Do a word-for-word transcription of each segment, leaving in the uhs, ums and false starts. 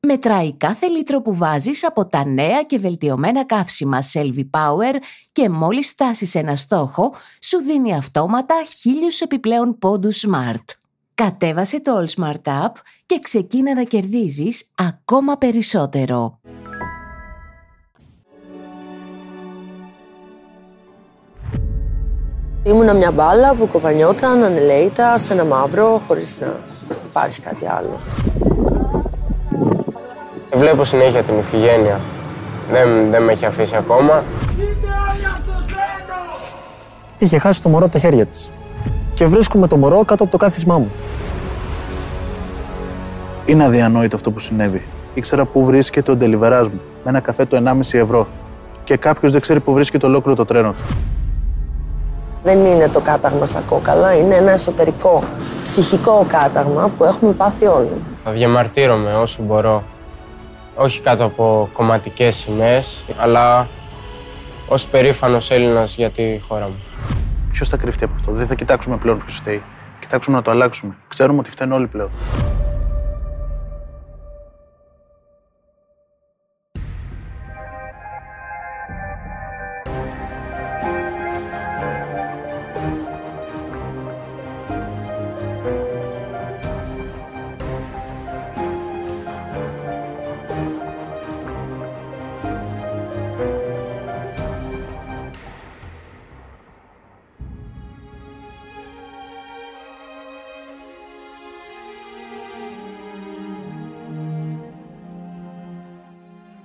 Μετράει κάθε λίτρο που βάζεις από τα νέα και βελτιωμένα καύσιμα Selfie Power και μόλις στάσεις ένα στόχο, σου δίνει αυτόματα χίλιους επιπλέον πόντους Smart. Κατέβασε το AllSmart App και ξεκίνα να κερδίζεις ακόμα περισσότερο. Ήμουνα μια μπάλα που κοπανιόταν ανελαίητα σε ένα μαύρο χωρίς να υπάρχει κάτι άλλο. Βλέπω συνέχεια την Ιφιγένεια. Δεν, δεν με έχει αφήσει ακόμα. Είχε χάσει το μωρό από τα χέρια της. Και βρίσκουμε το μωρό κάτω από το κάθισμά μου. Είναι αδιανόητο αυτό που συνέβη. Ήξερα που βρίσκεται ο ντελιβεράς μου, με ένα καφέ το ενάμιση ευρώ. Και κάποιος δεν ξέρει που βρίσκεται ολόκληρο το τρένο του. Δεν είναι το κάταγμα στα κόκαλα, είναι ένα εσωτερικό, ψυχικό κάταγμα που έχουμε πάθει όλοι. Θα διαμαρτύρομαι όσο μπορώ. Όχι κάτω από κομματικές σημαίες, αλλά ως περήφανος Έλληνας για τη χώρα μου. Ποιος θα κρυφτεί από αυτό? Δεν θα κοιτάξουμε πλέον ποιος φταίει. Κοιτάξουμε να το αλλάξουμε. Ξέρουμε ότι φταίνουν όλοι πλέον.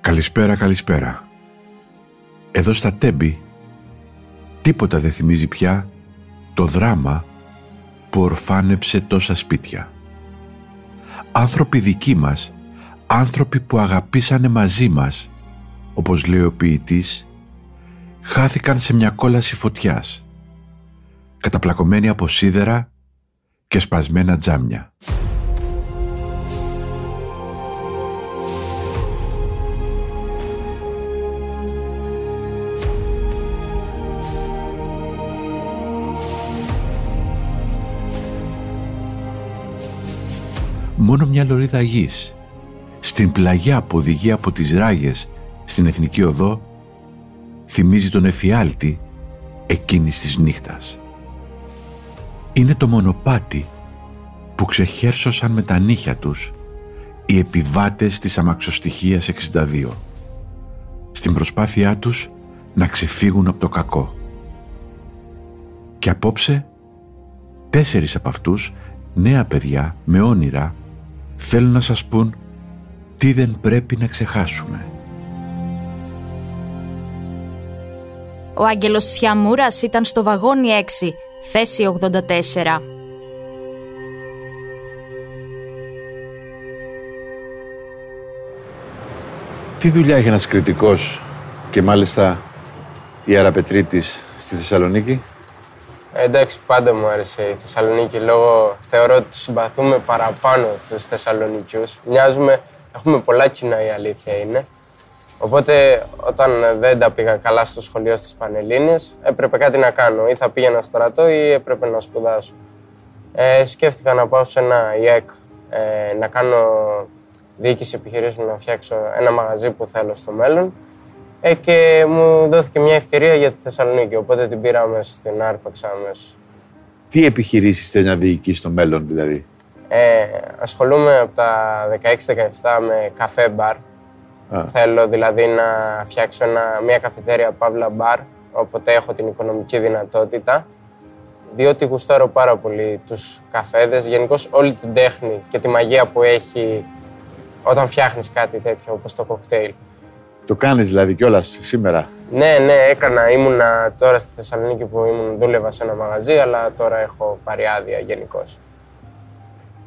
Καλησπέρα, καλησπέρα. Εδώ στα Τέμπη τίποτα δεν θυμίζει πια το δράμα που ορφάνεψε τόσα σπίτια. Άνθρωποι δικοί μας, άνθρωποι που αγαπήσανε μαζί μας, όπως λέει ο ποιητής, χάθηκαν σε μια κόλαση φωτιάς, καταπλακωμένοι από σίδερα και σπασμένα τζάμια. Μόνο μια λωρίδα γης, στην πλαγιά που οδηγεί από τις ράγες στην Εθνική Οδό, θυμίζει τον εφιάλτη εκείνης της νύχτας. Είναι το μονοπάτι που ξεχέρσωσαν με τα νύχια τους οι επιβάτες της αμαξοστοιχίας εξήντα δύο, στην προσπάθειά τους να ξεφύγουν από το κακό. Και απόψε, τέσσερις από αυτούς, νέα παιδιά με όνειρα, θέλουν να σας πούν τι δεν πρέπει να ξεχάσουμε. Ο Άγγελος Σιαμούρας ήταν στο βαγόνι έξι, θέση ογδόντα τέσσερα. Τι δουλειά έχει ένας κριτικός και μάλιστα η Αραπετρίτης στη Θεσσαλονίκη? Εντάξει, πάντα μου άρεσε η Θεσσαλονίκη, λόγω θεωρώ ότι τους συμπαθούμε παραπάνω τους Θεσσαλονικιούς. Μοιάζουμε, έχουμε πολλά κοινά, η αλήθεια είναι. Οπότε όταν δεν τα πήγα καλά στο σχολείο στις Πανελλήνιες, έπρεπε κάτι να κάνω. Ή θα πήγαινα στρατό ή έπρεπε να σπουδάσω. Ε, σκέφτηκα να πάω σε ένα ΙΕΚ, ε, να κάνω διοίκηση επιχειρήσεων, να φτιάξω ένα μαγαζί που θέλω στο μέλλον. Ε, και μου δόθηκε μια ευκαιρία για τη Θεσσαλονίκη, οπότε την πήραμε στην Άρπαξα αμέσως. Τι επιχειρήσεις θέλει να διοικεί στο μέλλον, δηλαδή? Ε, ασχολούμαι από τα δεκαέξι δεκαεπτά με καφέ μπαρ. Α. Θέλω δηλαδή να φτιάξω ένα, μια καφετέρια παύλα μπαρ, οπότε έχω την οικονομική δυνατότητα, διότι γουστάρω πάρα πολύ τους καφέδες, γενικώς όλη την τέχνη και τη μαγεία που έχει όταν φτιάχνεις κάτι τέτοιο όπως το κοκτέιλ. Το κάνεις δηλαδή κιόλας σήμερα? Ναι, ναι, έκανα. Ήμουνα τώρα στη Θεσσαλονίκη που ήμουν, δούλευα σε ένα μαγαζί, αλλά τώρα έχω πάρει άδεια γενικώς.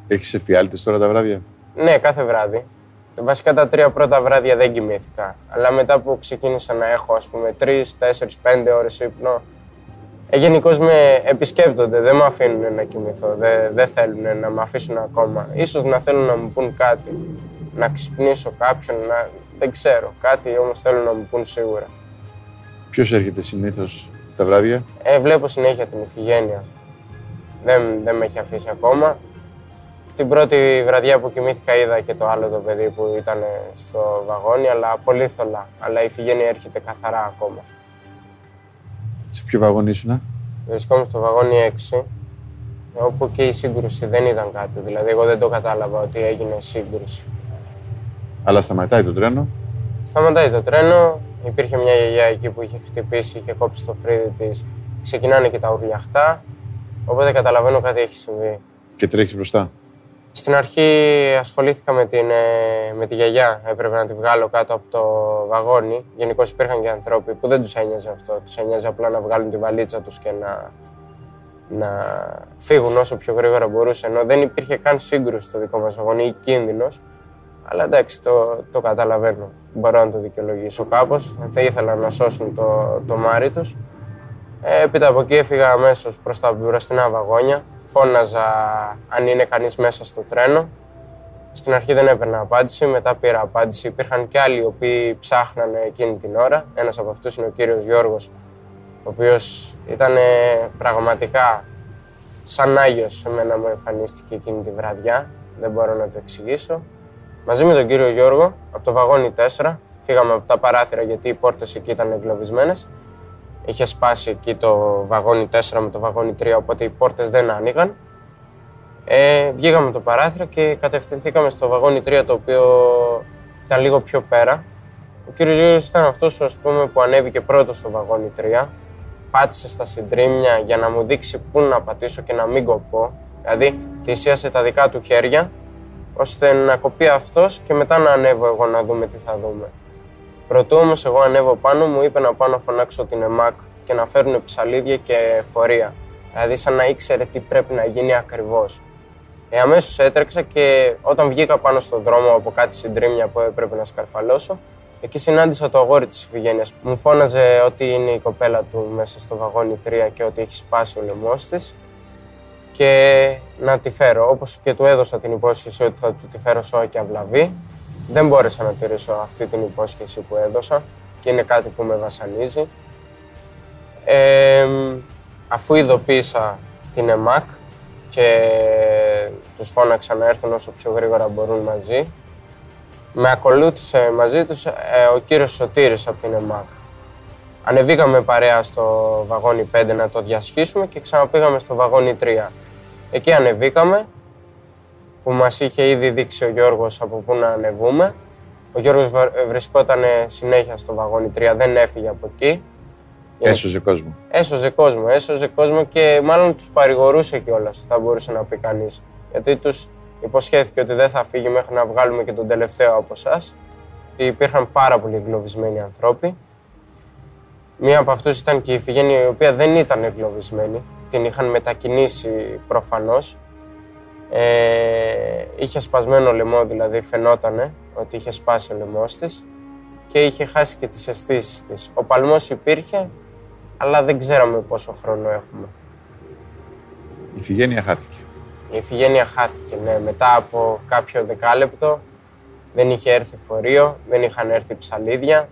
Έχεις εφιάλτες τώρα τα βράδια? Ναι, κάθε βράδυ. Βασικά τα τρία πρώτα βράδια δεν κοιμήθηκα. Αλλά μετά που ξεκίνησα να έχω ας πούμε τρεις, τέσσερις, πέντε ώρες ύπνο, ε, γενικώς με επισκέπτονται, δεν με αφήνουν να κοιμηθώ, δεν, δεν θέλουν να με αφήσουν ακόμα. Ίσως να θέλουν να μου πουν κάτι, να ξυπνήσω κάποιον, να... δεν ξέρω. Κάτι όμως θέλουν να μου πουν σίγουρα. Ποιος έρχεται συνήθως τα βράδια? Ε, βλέπω συνέχεια την Ιφιγένεια. Δεν, δεν με έχει αφήσει ακόμα. Την πρώτη βραδιά που κοιμήθηκα είδα και το άλλο το παιδί που ήταν στο βαγόνι, αλλά πολύ θολά. Αλλά η Ιφιγένεια έρχεται καθαρά ακόμα. Σε ποιο βαγόνι ήσουνα? Βρισκόμουν στο βαγόνι έξι, όπου και η σύγκρουση δεν ήταν κάτι. Δηλαδή, εγώ δεν το κατάλαβα ότι έγινε σύγκρουση. Αλλά σταματάει το τρένο. Σταματάει το τρένο. Υπήρχε μια γιαγιά εκεί που είχε χτυπήσει, είχε κόψει το φρύδι της. Ξεκινάνε και τα ουρλιαχτά. Οπότε καταλαβαίνω κάτι έχει συμβεί. Και τρέχεις μπροστά. Στην αρχή ασχολήθηκα με, την, με τη γιαγιά. Έπρεπε να τη βγάλω κάτω από το βαγόνι. Γενικώς υπήρχαν και άνθρωποι που δεν τους ένοιαζε αυτό. Τους ένοιαζε απλά να βγάλουν τη βαλίτσα τους και να, να φύγουν όσο πιο γρήγορα μπορούσε. Ενώ δεν υπήρχε καν σύγκρουση στο δικό μας βαγόνι ή κίνδυνος. Αλλά εντάξει, το, το καταλαβαίνω. Μπορώ να το δικαιολογήσω κάπως. Θα ήθελα να σώσουν το, το μάρι τους. Έπειτα από εκεί έφυγα αμέσως προς τα μπροστινά βαγόνια. Φώναζα αν είναι κανείς μέσα στο τρένο. Στην αρχή δεν έπαιρνα απάντηση, μετά πήρα απάντηση. Υπήρχαν και άλλοι οι οποίοι ψάχνανε εκείνη την ώρα. Ένας από αυτούς είναι ο κύριος Γιώργος, ο οποίος ήταν πραγματικά σαν Άγιος. Εμένα μου εμφανίστηκε εκείνη τη βραδιά, δεν μπορώ να το εξηγήσω. Μαζί με τον κύριο Γιώργο, από το βαγόνι τέσσερα, φύγαμε από τα παράθυρα γιατί οι πόρτες εκεί ήταν εγκλωβισμένες. Είχε σπάσει εκεί το βαγόνι τέσσερα με το βαγόνι τρία, οπότε οι πόρτες δεν άνοιγαν. Ε, βγήκαμε το παράθυρο και κατευθυνθήκαμε στο βαγόνι τρία, το οποίο ήταν λίγο πιο πέρα. Ο κύριος Γιώργος ήταν αυτός, ας πούμε, που ανέβηκε πρώτος στο βαγόνι τρία. Πάτησε στα συντρίμμια για να μου δείξει πού να πατήσω και να μην κοπώ. Δηλαδή, θυσίασε τα δικά του χέρια, ώστε να κοπεί αυτός και μετά να ανέβω εγώ να δούμε τι θα δούμε. Προτού όμως εγώ ανέβω πάνω, μου είπε να πάω να φωνάξω την ΕΜΑΚ και να φέρουν ψαλίδια και φορεία. Δηλαδή, σαν να ήξερε τι πρέπει να γίνει ακριβώς. Ε, αμέσως έτρεξα και όταν βγήκα πάνω στον δρόμο από κάτι συντρίμμια που έπρεπε να σκαρφαλώσω, εκεί συνάντησα το αγόρι της Ιφιγένειας. Μου φώναζε ότι είναι η κοπέλα του μέσα στο βαγόνι τρία και ότι έχει σπάσει ο λαιμός της. Και να τη φέρω. Όπως και του έδωσα την υπόσχεση ότι θα του τη φέρω σώα και αυλαβή. Δεν μπόρεσα να τηρήσω αυτή την υπόσχεση που έδωσα και είναι κάτι που με βασανίζει. Ε, αφού ειδοποίησα την ΕΜΑΚ και τους φώναξα να έρθουν όσο πιο γρήγορα μπορούν μαζί, με ακολούθησε μαζί τους ε, ο κύριος Σωτήρης από την ΕΜΑΚ. Ανεβήκαμε παρέα στο βαγόνι πέντε να το διασχίσουμε και ξαναπήγαμε στο βαγόνι τρία. Εκεί ανεβήκαμε, που μας είχε ήδη δείξει ο Γιώργος από πού να ανεβούμε. Ο Γιώργος βρισκόταν συνέχεια στο βαγόνι τρία, δεν έφυγε από εκεί. Έσωζε κόσμο. Έσωζε κόσμο, έσωζε κόσμο και μάλλον τους παρηγορούσε κιόλας, θα μπορούσε να πει κανείς. Γιατί τους υποσχέθηκε ότι δεν θα φύγει μέχρι να βγάλουμε και τον τελευταίο από εσάς. Υπήρχαν πάρα πολλοί εγκλωβισμένοι ανθρώποι. Μία από αυτούς ήταν και η Ιφιγένεια, η οποία δεν ήταν εγκλωβισμένη. Την είχαν μετακινήσει προφανώς. Ε, είχε σπασμένο λαιμό, δηλαδή φαινότανε ότι είχε σπάσει ο λαιμός της και είχε χάσει και τις αισθήσεις της. Ο παλμός υπήρχε, αλλά δεν ξέραμε πόσο χρόνο έχουμε. Η Ιφιγένεια χάθηκε. Η Ιφιγένεια χάθηκε, ναι. Μετά από κάποιο δεκάλεπτο δεν είχε έρθει φορείο, δεν είχαν έρθει ψαλίδια,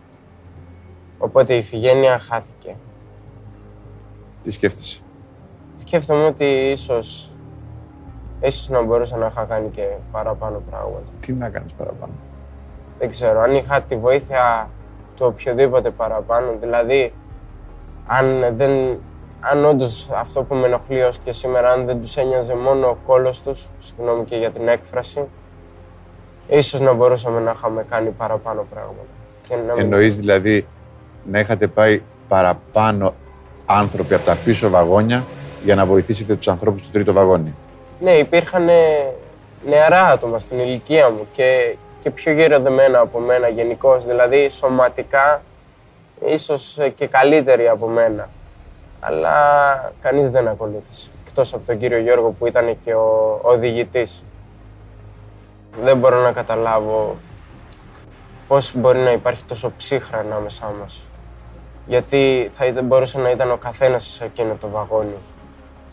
οπότε η Ιφιγένεια χάθηκε. Τι σκέφτεσαι? Σκέφτομαι ότι ίσως Ίσως να μπορούσα να είχα κάνει και παραπάνω πράγματα. Τι να κάνεις παραπάνω? Δεν ξέρω. Αν είχα τη βοήθεια του οποιοδήποτε παραπάνω, δηλαδή αν, δεν, αν όντως αυτό που με ενοχλεί ως και σήμερα, αν δεν τους ένοιαζε μόνο ο κόλος τους, συγγνώμη και για την έκφραση, ίσως να μπορούσαμε να είχαμε κάνει παραπάνω πράγματα. Να... Εννοείς δηλαδή να είχατε πάει παραπάνω άνθρωποι από τα πίσω βαγόνια για να βοηθήσετε τους ανθρώπους του τρίτου βαγόνι? Ναι, υπήρχαν νεαρά άτομα στην ηλικία μου και, και πιο γεροδεμένα από μένα γενικώς, δηλαδή σωματικά ίσως και καλύτεροι από μένα. Αλλά κανείς δεν ακολούθησε, εκτός από τον κύριο Γιώργο που ήταν και ο οδηγητής. Δεν μπορώ να καταλάβω πώς μπορεί να υπάρχει τόσο ψύχρα ανάμεσά μας. Γιατί θα ήταν, μπορούσε να ήταν ο καθένας σε εκείνο το βαγόνι.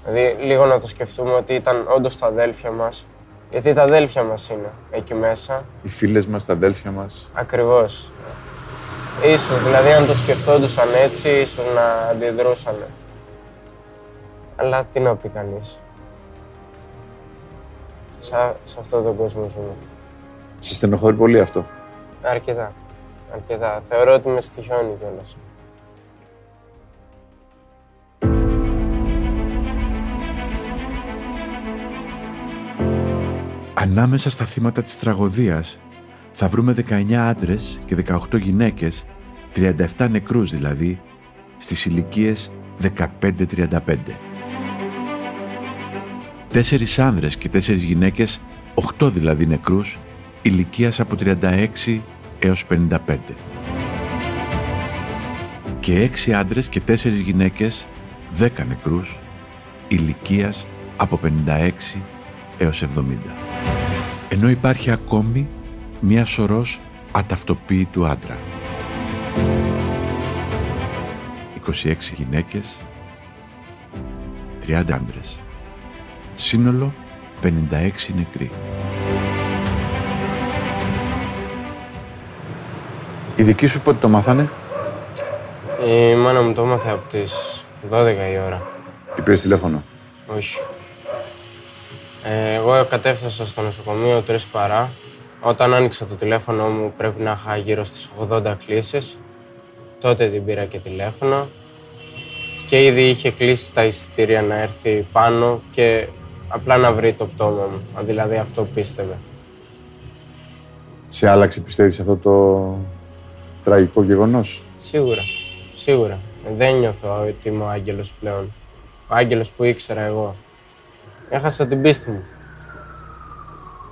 Δηλαδή, λίγο να το σκεφτούμε ότι ήταν όντως τα αδέλφια μας, γιατί τα αδέλφια μας είναι εκεί μέσα. Οι φίλες μας, τα αδέλφια μας. Ακριβώς. Ίσως, δηλαδή, αν το σκεφτόντουσαν έτσι, ίσως να αντιδρούσανε. Αλλά τι να πει κανείς. Σα, σε αυτόν τον κόσμο ζούμε. Σε στενοχωρεί πολύ αυτό. Αρκετά. Αρκετά. Θεωρώ ότι με στοιχιώνει κιόλας. Ανάμεσα στα θύματα της τραγωδίας θα βρούμε δεκαεννέα άντρες και δεκαοκτώ γυναίκες, τριάντα επτά νεκρούς δηλαδή, στις ηλικίες δεκαπέντε με τριάντα πέντε. Τέσσερις άνδρες και τέσσερις γυναίκες, οκτώ δηλαδή νεκρούς, ηλικίας από τριάντα έξι έως πενήντα πέντε. Και έξι άντρες και τέσσερις γυναίκες, δέκα νεκρούς, ηλικίας από πενήντα έξι έως εβδομήντα. Ενώ υπάρχει ακόμη μία σωρός αταυτοποίητου άντρα. είκοσι έξι γυναίκες, τριάντα άντρες. Σύνολο πενήντα έξι νεκροί. Οι δικοί σου πότε το μάθανε? Η μάνα μου το μάθε από τις δώδεκα η ώρα. Τι πήρες τηλέφωνο? Όχι. Ε, εγώ κατέφτασα στο νοσοκομείο τρεις παρά. Όταν άνοιξα το τηλέφωνο μου πρέπει να είχα γύρω στις ογδόντα κλήσεις. Τότε την πήρα και τηλέφωνο. Και ήδη είχε κλείσει τα εισιτήρια να έρθει πάνω και απλά να βρει το πτώμα μου. Δηλαδή αυτό πίστευε. Σε άλλαξε, πιστεύεις, αυτό το τραγικό γεγονός? Σίγουρα. Σίγουρα. Δεν νιώθω ότι είμαι ο Άγγελος πλέον. Ο Άγγελος που ήξερα εγώ. Έχασα την πίστη μου.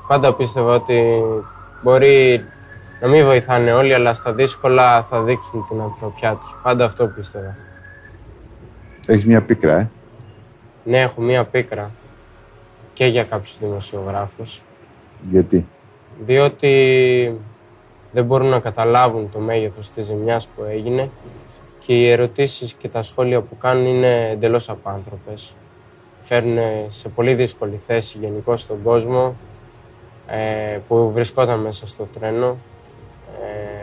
Πάντα πίστευα ότι μπορεί να μην βοηθάνε όλοι, αλλά στα δύσκολα θα δείξουν την ανθρωπιά τους. Πάντα αυτό πίστευα. Έχεις μία πίκρα, ε? Ναι, έχω μία πίκρα. Και για κάποιους δημοσιογράφους. Γιατί? Διότι δεν μπορούν να καταλάβουν το μέγεθος της ζημιάς που έγινε και οι ερωτήσεις και τα σχόλια που κάνουν είναι εντελώς απάνθρωπες. Φέρνουν σε πολύ δύσκολη θέση γενικώς στον κόσμο ε, που βρισκόταν μέσα στο τρένο.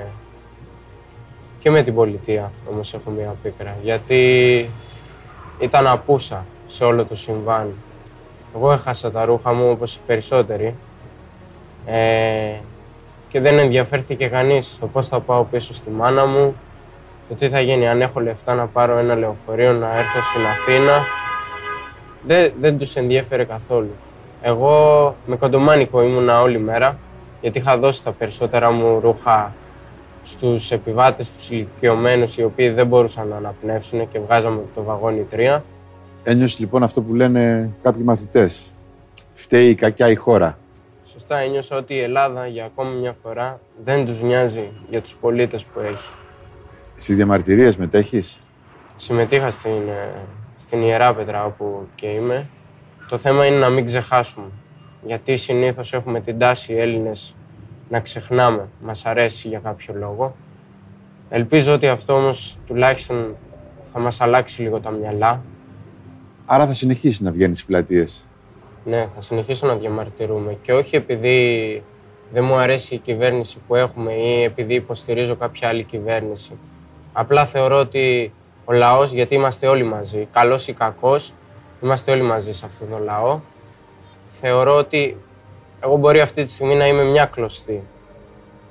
Ε, και με την πολιτεία όμως έχω μία πίκρα, γιατί ήταν απούσα σε όλο το συμβάν. Εγώ έχασα τα ρούχα μου όπως οι περισσότεροι ε, και δεν ενδιαφέρθηκε κανείς το πώς θα πάω πίσω στη μάνα μου, το τι θα γίνει, αν έχω λεφτά να πάρω ένα λεωφορείο να έρθω στην Αθήνα. Δεν, δεν τους ενδιέφερε καθόλου. Εγώ με κοντομάνικο ήμουνα όλη μέρα, γιατί είχα δώσει τα περισσότερα μου ρούχα στους επιβάτες, τους ηλικιωμένους, οι οποίοι δεν μπορούσαν να αναπνεύσουν και βγάζαμε από το βαγόνι τρία. Ένιωσε λοιπόν αυτό που λένε κάποιοι μαθητές. Φταίει η κακιά η χώρα. Σωστά, ένιωσα ότι η Ελλάδα για ακόμη μια φορά δεν τους νοιάζει για τους πολίτες που έχει. Στις διαμαρτυρίες μετέχεις? Συμμετείχα στην, στην Ιερά Πέτρα, όπου και είμαι. Το θέμα είναι να μην ξεχάσουμε. Γιατί συνήθως έχουμε την τάση οι Έλληνες να ξεχνάμε. Μας αρέσει για κάποιο λόγο. Ελπίζω ότι αυτό όμως τουλάχιστον θα μας αλλάξει λίγο τα μυαλά. Άρα θα συνεχίσει να βγαίνει στις πλατείες. Ναι, θα συνεχίσω να διαμαρτυρούμε. Και όχι επειδή δεν μου αρέσει η κυβέρνηση που έχουμε ή επειδή υποστηρίζω κάποια άλλη κυβέρνηση. Απλά θεωρώ ότι ο λαός, γιατί είμαστε όλοι μαζί, καλός ή κακός, είμαστε όλοι μαζί σε αυτόν τον λαό. Θεωρώ ότι εγώ μπορεί αυτή τη στιγμή να είμαι μια κλωστή.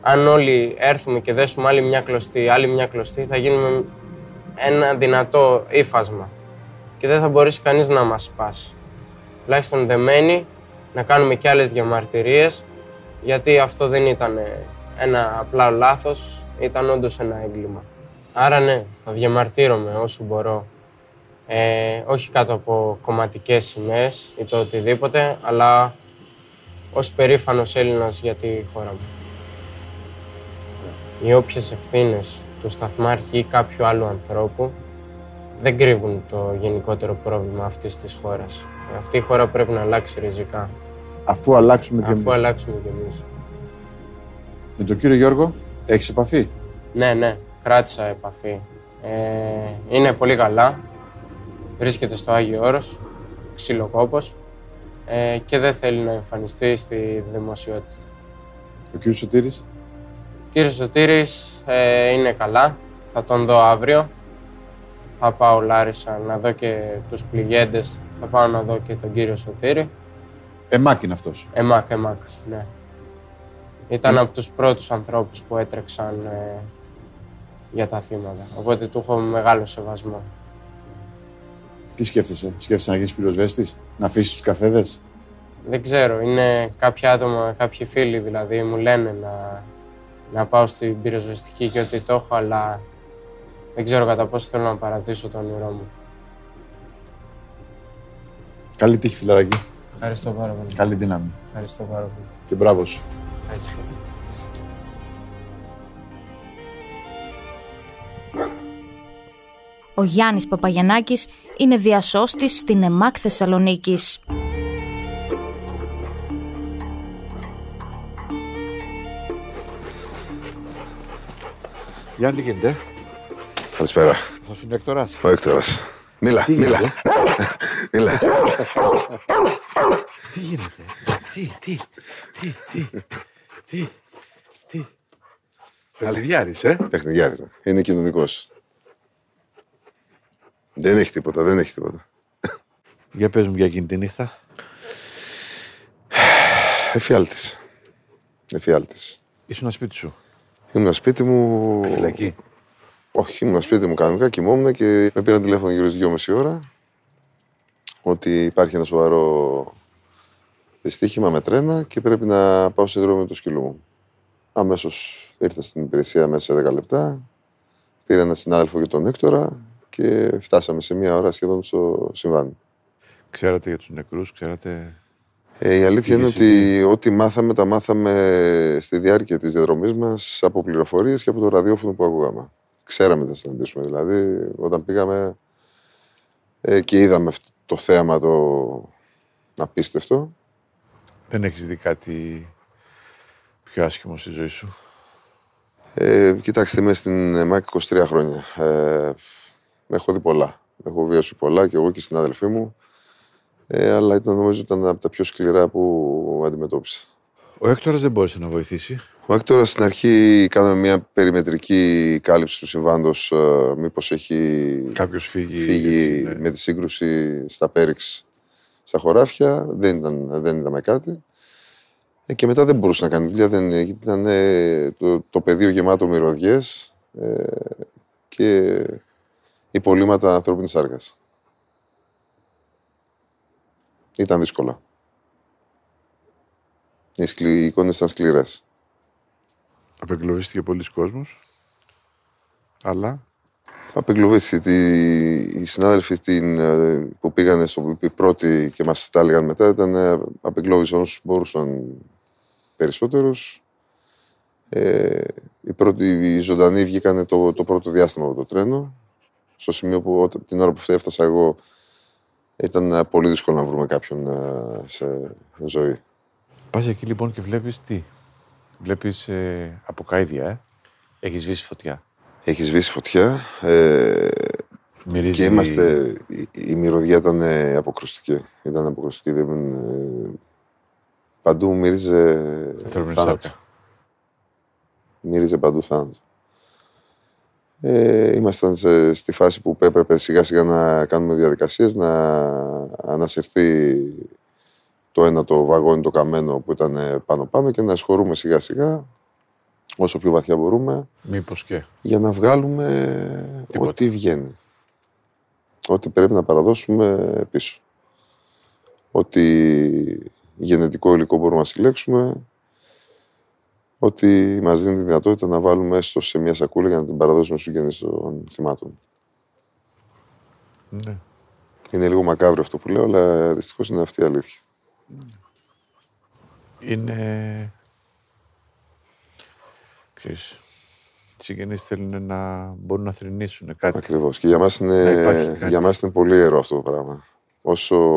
Αν όλοι έρθουμε και δέσουμε άλλη μια κλωστή, άλλη μια κλωστή, θα γίνουμε ένα δυνατό ύφασμα. Και δεν θα μπορέσει κανείς να μας σπάσει. Τουλάχιστον δεμένοι, να κάνουμε και άλλες διαμαρτυρίες, γιατί αυτό δεν ήταν ένα απλά λάθος, ήταν όντως ένα έγκλημα. Άρα ναι, θα διαμαρτύρομαι όσο μπορώ. Ε, όχι κάτω από κομματικές σημαίες ή το οτιδήποτε, αλλά ως περήφανος Έλληνας για τη χώρα μου. Οι όποιες ευθύνες του σταθμάρχη ή κάποιου άλλου ανθρώπου δεν κρύβουν το γενικότερο πρόβλημα αυτής της χώρας. Αυτή η χώρα πρέπει να αλλάξει ριζικά. Αφού αλλάξουμε κι εμείς. Αφού αλλάξουμε κι εμείς. Με τον κύριο Γιώργο Έχεις επαφή? Ναι, ναι, κράτησα επαφή. Ε, είναι πολύ καλά. Βρίσκεται στο Άγιο Όρος, ξυλοκόπος, ε, και δεν θέλει να εμφανιστεί στη δημοσιότητα. Ο κύριος Σωτήρης? Ο κύριος Σωτήρης ε, είναι καλά. Θα τον δω αύριο. Θα πάω Λάρισα να δω και τους πληγέντες. Θα πάω να δω και τον κύριο Σωτήρη. ΕΜΑΚ είναι αυτός? ΕΜΑΚ, ΕΜΑΚ, ναι. Ήταν από τους πρώτους ανθρώπους που έτρεξαν ε, για τα θύματα. Οπότε του έχω μεγάλο σεβασμό. Τι σκέφτεσαι, σκέφτεσαι να γίνεις πυροσβέστης, να αφήσεις τους καφέδες? Δεν ξέρω, είναι κάποια άτομα, κάποιοι φίλοι δηλαδή, μου λένε να, να πάω στην πυροσβεστική και ότι το έχω, αλλά δεν ξέρω κατά πόσο θέλω να παρατήσω το όνειρό μου. Καλή τύχη, φιλαράκι. Ευχαριστώ πάρα πολύ. Καλή δύναμη. Ευχαριστώ πάρα πολύ. Και μπράβο σου. Ευχαριστώ. Ο Γιάννης Παπαγιαννάκης είναι διασώστης στην ΕΜΑΚ Θεσσαλονίκης. Γιάννη, τι γίνεται? Καλησπέρα. Αυτός είναι ο Έκτορας. Ο Έκτορας. Μίλα, τι μίλα. Μίλα. Τι γίνεται? Τι, τι, τι, τι, τι, τι. Παιχνιδιάρης, ε. Παιχνιδιάρης, είναι κοινωνικός. Δεν έχει τίποτα, δεν έχει τίποτα. Για πες μου για εκείνη τη νύχτα. Εφιάλτης. Εφιάλτης. Ήσουν σπίτι σου? Ήμουν σπίτι μου... Φυλακή. Όχι, ήμουν σπίτι μου κανονικά, κοιμόμουν και με πήραν τηλέφωνο γύρω στις δυόμιση ώρα ότι υπάρχει ένα σοβαρό δυστύχημα με τρένα και πρέπει να πάω σε δρόμο με το σκύλο μου. Αμέσως ήρθα στην υπηρεσία μέσα σε δέκα λεπτά, πήρα έναν συνάδελφο και τον Έκτορα και φτάσαμε σε μία ώρα σχεδόν στο συμβάν. Ξέρατε για τους νεκρούς, ξέρατε... Ε, η αλήθεια είναι ότι ό,τι μάθαμε, τα μάθαμε στη διάρκεια της διαδρομής μας από πληροφορίες και από το ραδιόφωνο που ακούγαμε. Ξέραμε να συναντήσουμε, δηλαδή, όταν πήγαμε ε, και είδαμε το θέαμα το απίστευτο. Δεν έχεις δει κάτι πιο άσχημο στη ζωή σου? Ε, κοιτάξτε, είμαι στην ΕΜΑΚ είκοσι τρία χρόνια. Ε, έχω δει πολλά. Έχω βιώσει πολλά και εγώ και οι συνάδελφοί μου. Ε, αλλά ήταν, νομίζω ήταν από τα πιο σκληρά που αντιμετώπισα. Ο Έκτορας δεν μπόρεσε να βοηθήσει. Ο Έκτορας στην αρχή κάναμε μια περιμετρική κάλυψη του συμβάντος, ε, μήπως έχει κάποιος φύγει, φύγει έτσι, ναι, με τη σύγκρουση στα Πέριξ, στα χωράφια. Δεν, ήταν, δεν είδαμε κάτι. Ε, και μετά δεν μπορούσε να κάνει δουλειά. Δεν, ήταν ε, το, το πεδίο γεμάτο μυρωδιές ε, και υπολείμματα ανθρώπινης σάρκας. Ήταν δύσκολα. Οι, σκλη... Οι εικόνες ήταν σκληρές. Απεγκλωβίστηκε πολλοί κόσμος, αλλά... Απεγκλωβίστηκε. Οι συνάδελφοι την... που πήγανε στο πρώτη και μας τα έλεγαν μετά ήταν απεγκλωβίστηκε όσους μπορούσαν περισσότερους. Ε, οι, πρώτοι... οι ζωντανοί βγήκανε το... το πρώτο διάστημα από το τρένο. Στο σημείο που την ώρα που έφτασα εγώ ήταν πολύ δύσκολο να βρούμε κάποιον σε ζωή. Πας εκεί λοιπόν και βλέπεις τι? Βλέπεις ε, αποκαίδια, ε. Έχει σβήσει φωτιά. Έχει σβήσει φωτιά. Ε, Μυρίζει... Και είμαστε... Η, η μυρωδιά ήταν αποκρουστική. Ήταν αποκρουστική. Δεν, ε, παντού μύριζε θάνατο. Μύριζε παντού θάνατο. Ε, ήμασταν σε, στη φάση που έπρεπε σιγά σιγά να κάνουμε διαδικασίες, να ανασυρθεί το ένα το βαγόνι το καμένο που ήταν πάνω πάνω και να ασχωρούμε σιγά σιγά όσο πιο βαθιά μπορούμε. Μήπως και. Για να βγάλουμε τίποτε. Ό,τι βγαίνει. Ό,τι πρέπει να παραδώσουμε πίσω. Ό,τι γενετικό υλικό μπορούμε να συλλέξουμε. Ότι μας δίνει τη δυνατότητα να βάλουμε έστω σε μια σακούλα για να την παραδώσουμε στους συγγενείς των θυμάτων. Ναι. Είναι λίγο μακάβριο αυτό που λέω, αλλά δυστυχώς είναι αυτή η αλήθεια. Είναι... Ξέρεις, οι συγγενείς θέλουν να μπορούν να θρηνήσουν κάτι. Ακριβώς. Και για μας είναι, για μας είναι πολύ ιερό αυτό το πράγμα. Όσο...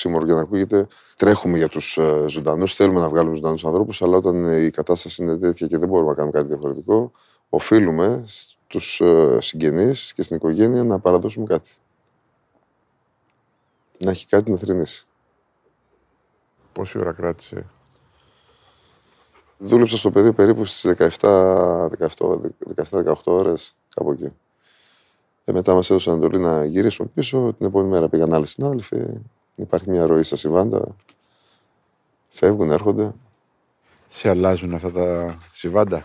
οξύμορο για να ακούγεται, τρέχουμε για τους ζωντανούς, θέλουμε να βγάλουμε ζωντανούς ανθρώπους, αλλά όταν η κατάσταση είναι τέτοια και δεν μπορούμε να κάνουμε κάτι διαφορετικό, οφείλουμε στους συγγενείς και στην οικογένεια να παραδώσουμε κάτι. Να έχει κάτι να θρηνήσει. Πόση ώρα κράτησε? Δούλεψα στο πεδίο περίπου στις δεκαεπτά δεκαοκτώ ώρες, κάπου εκεί. Ε, μετά μας έδωσαν εντολή να γυρίσουμε πίσω. Την επόμενη μέρα πήγαν άλλοι συνάδελφοι. Υπάρχει μια ροή στα συμβάντα. Φεύγουν, έρχονται. Σε αλλάζουν αυτά τα συμβάντα?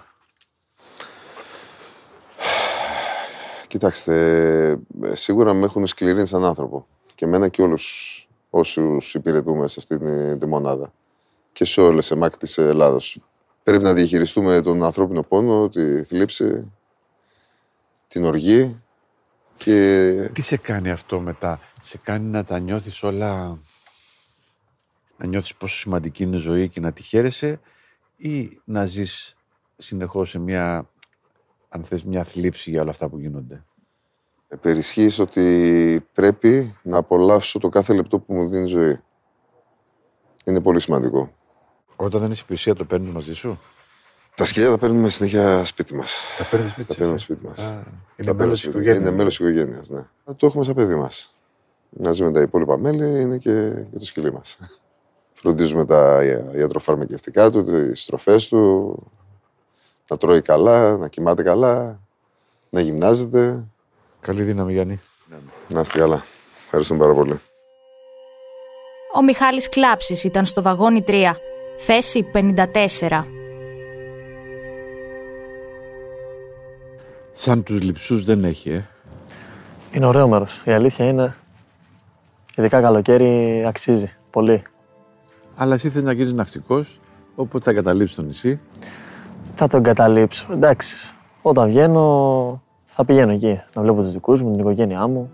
Κοιτάξτε, σίγουρα με έχουν σκληρύνει σαν άνθρωπο. Και εμένα και όλους όσους υπηρετούμε σε αυτή τη μονάδα. Και σε όλες ΕΜΑΚ της Ελλάδος. Πρέπει να διαχειριστούμε τον ανθρώπινο πόνο, τη θλίψη, την οργή. Και... Τι σε κάνει αυτό μετά? Σε κάνει να τα νιώθεις όλα, να νιώθεις πόσο σημαντική είναι η ζωή και να τη χαίρεσαι, ή να ζεις συνεχώς σε μια, αν θες, μια θλίψη για όλα αυτά που γίνονται? Επερισχύεις ότι πρέπει να απολαύσω το κάθε λεπτό που μου δίνει η ζωή. Είναι πολύ σημαντικό. Όταν δεν είσαι υπηρεσία, το παίρνεις μαζί σου? Τα σκυλιά τα παίρνουμε συνέχεια σπίτι μας. Τα παίρνουμε σπίτι, τα σπίτι μας. Α, είναι μέλος της οικογένειας. Είναι μέλος της οικογένειας, ναι. Να το έχουμε σαν παιδί μας. Μαζί με τα υπόλοιπα μέλη είναι και, και το σκυλί μας. Φροντίζουμε τα ιατροφαρμακευτικά του, τις τροφές του, να τρώει καλά, να κοιμάται καλά, να γυμνάζεται. Καλή δύναμη, Γιάννη. Να είστε καλά. Ευχαριστούμε πάρα πολύ. Ο Μιχάλης Κλάψης ήταν στο βαγόνι τρία, θέση πενήντα τέσσερα. Σαν τους λειψούς δεν έχει, ε. Είναι ωραίο μέρος. Η αλήθεια είναι, ειδικά καλοκαίρι, αξίζει πολύ. Αλλά εσύ θες να γίνεις ναυτικός, οπότε θα καταλήψεις το νησί. Θα τον καταλήψω, εντάξει. Όταν βγαίνω, θα πηγαίνω εκεί. Να βλέπω τους δικούς μου, την οικογένειά μου.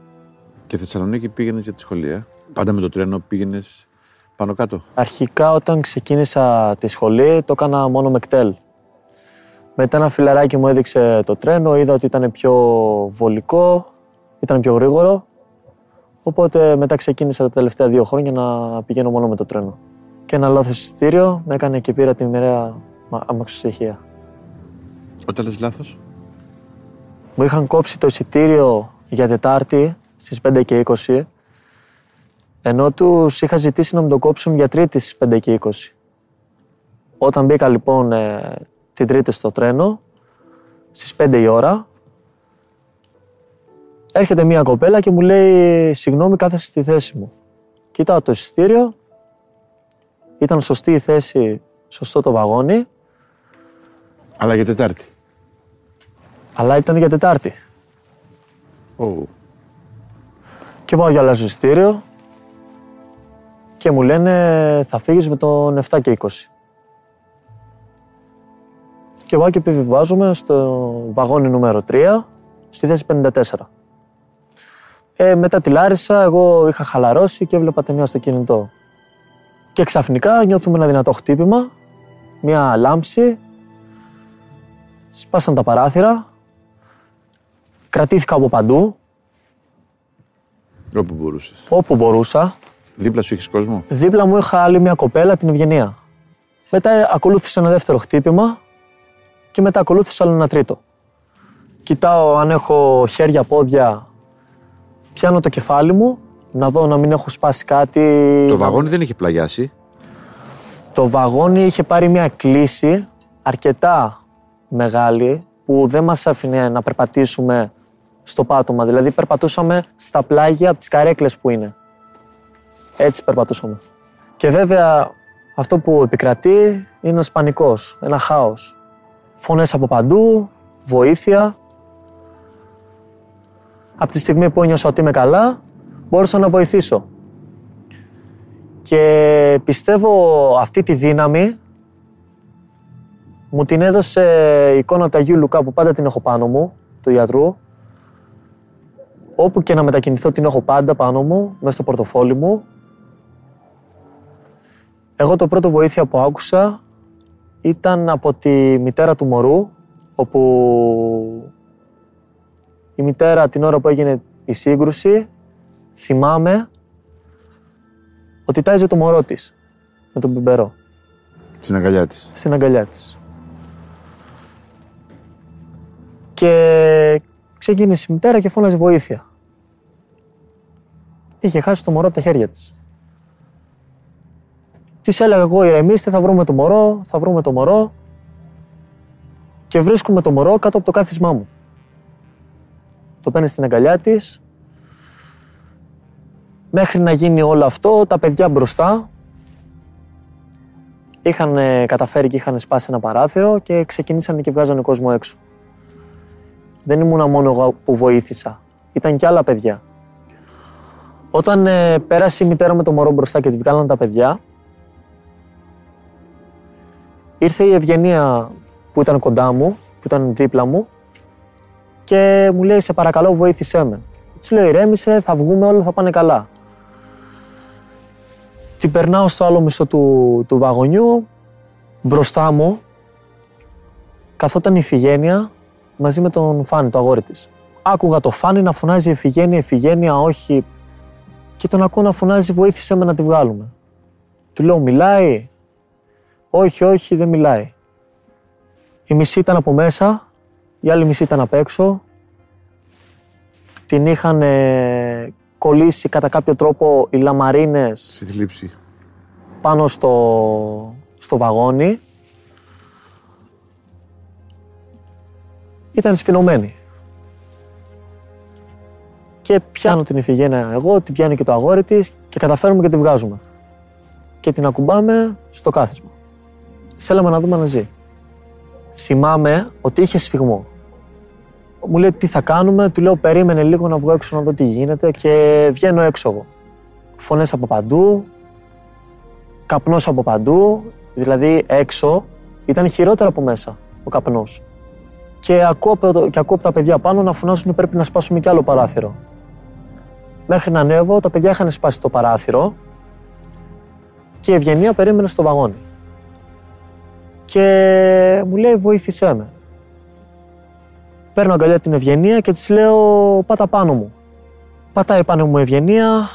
Και Θεσσαλονίκη πήγαινες για τη σχολεία. Πάντα με το τρένο πήγαινες πάνω κάτω. Αρχικά, όταν ξεκίνησα τη σχολή, το έκανα μόνο με κτέλ. Μετά ένα φιλαράκι μου έδειξε το τρένο, είδα ότι ήταν πιο βολικό, ήταν πιο γρήγορο. Οπότε μετά ξεκίνησα τα τελευταία δύο χρόνια να πηγαίνω μόνο με το τρένο. Και ένα λάθος εισιτήριο με έκανε και πήρα τη μοιραία αμαξοστοιχεία. Όταν λες λάθος? Μου είχαν κόψει το εισιτήριο για Τετάρτη στις πέντε και είκοσι, ενώ τους είχα ζητήσει να μου το κόψουν για Τρίτη στις πέντε και είκοσι. Όταν μπήκα λοιπόν... Ε, την Τρίτη στο τρένο, στις πέντε η ώρα, έρχεται μία κοπέλα και μου λέει «Συγγνώμη, κάθεσαι στη θέση μου». Κοίταω το εισιτήριο, ήταν σωστή η θέση, σωστό το βαγόνι. Αλλά για Τετάρτη. Αλλά ήταν για Τετάρτη. Oh. Και πάω για αλλάζω εισιτήριο και μου λένε «Θα φύγεις με τον επτά και είκοσι». Και εγώ και επιβιβάζομαι στο βαγόνι νούμερο τρία, στη θέση πενήντα τέσσερα. Ε, μετά τη Λάρισα, εγώ είχα χαλαρώσει και έβλεπα ταινία στο κινητό. Και ξαφνικά νιώθουμε ένα δυνατό χτύπημα, μια λάμψη, σπάσαν τα παράθυρα, κρατήθηκα από παντού. Όπου μπορούσες. Όπου μπορούσα. Δίπλα σου είχες κόσμο? Δίπλα μου είχα άλλη μια κοπέλα, την Ευγενία. Μετά ακολούθησε ένα δεύτερο χτύπημα, και μετά ακολούθησα άλλο ένα τρίτο. Κοιτάω αν έχω χέρια, πόδια, πιάνω το κεφάλι μου, να δω να μην έχω σπάσει κάτι. Το βαγόνι δεν είχε πλαγιάσει. Το βαγόνι είχε πάρει μια κλίση αρκετά μεγάλη, που δεν μας άφηνε να περπατήσουμε στο πάτωμα. Δηλαδή περπατούσαμε στα πλάγια από τις καρέκλες που είναι. Έτσι περπατούσαμε. Και βέβαια αυτό που επικρατεί είναι ένας πανικός, ένα χάος. Φωνές από παντού, βοήθεια. Από τη στιγμή που ένιωσα ότι είμαι καλά, μπόρεσα να βοηθήσω. Και πιστεύω αυτή τη δύναμη μου την έδωσε η εικόνα του Αγίου Λουκά, που πάντα την έχω πάνω μου, του ιατρού. Όπου και να μετακινηθώ την έχω πάντα πάνω μου, μέσα στο πορτοφόλι μου. Εγώ το πρώτο βοήθεια που άκουσα ήταν από τη μητέρα του μωρού, όπου η μητέρα την ώρα που έγινε η σύγκρουση, θυμάμαι ότι τάζει το μωρό της με τον πιπερό. Στην αγκαλιά της. Στην αγκαλιά της. Και ξεκίνησε η μητέρα και φώναζε βοήθεια. Είχε χάσει το μωρό από τα χέρια της. Της έλεγα εγώ, ηρεμήστε, θα βρούμε το μωρό, θα βρούμε το μωρό. Και βρίσκουμε το μωρό κάτω από το κάθισμά μου. Το παίρνει στην αγκαλιά της. Μέχρι να γίνει όλο αυτό, τα παιδιά μπροστά είχαν καταφέρει και είχαν σπάσει ένα παράθυρο και ξεκινήσανε και βγάζανε κόσμο έξω. Δεν ήμουνα μόνο εγώ που βοήθησα. Ήταν και άλλα παιδιά. Όταν ε, πέρασε η μητέρα με το μωρό μπροστά και τη βγάλανε τα παιδιά, ήρθε η Ευγενία που ήταν κοντά μου, που ήταν δίπλα μου και μου λέει, σε παρακαλώ βοήθησέ με. Της λέω, ηρέμησε, θα βγούμε, όλα θα πάνε καλά. Την περνάω στο άλλο μισό του, του βαγονιού, μπροστά μου καθόταν η Ιφιγένεια μαζί με τον Φάνη, το αγόρι της. Άκουγα το Φάνη να φωνάζει Ιφιγένεια, Ιφιγένεια, όχι. Και τον ακούω να φωνάζει, βοήθησέ με να τη βγάλουμε. Του λέω, μιλάει. Όχι, όχι, δεν μιλάει. Η μισή ήταν από μέσα, η άλλη μισή ήταν απ' έξω. Την είχαν ε, κολλήσει κατά κάποιο τρόπο οι λαμαρίνες. Στη θλίψη. Πάνω στο, στο βαγόνι. Ήταν σπινωμένη. Και πιάνω την Ιφιγένεια εγώ, την πιάνει και το αγόρι της και καταφέρνουμε και τη βγάζουμε. Και την ακουμπάμε στο κάθισμα. Θέλαμε να δούμε να ζει. Θυμάμαι ότι είχε σφιγμό. Μου λέει τι θα κάνουμε, του λέω περίμενε λίγο να βγω έξω να δω τι γίνεται και βγαίνω έξω εγώ. Φωνές από παντού, καπνός από παντού, δηλαδή έξω ήταν χειρότερο από μέσα ο καπνός. Και ακούω, και ακούω από τα παιδιά πάνω να φωνάζουν πρέπει να σπάσουμε κι άλλο παράθυρο. Μέχρι να ανέβω τα παιδιά είχαν σπάσει το παράθυρο και η Ευγενία περίμενε στο βαγόνι. Και μου λέει βοήθησέ με. Παίρνω αγκαλιά την Ευγενία και της λέω πάτα πάνω μου. Πατάει πάνω μου η Ευγενία,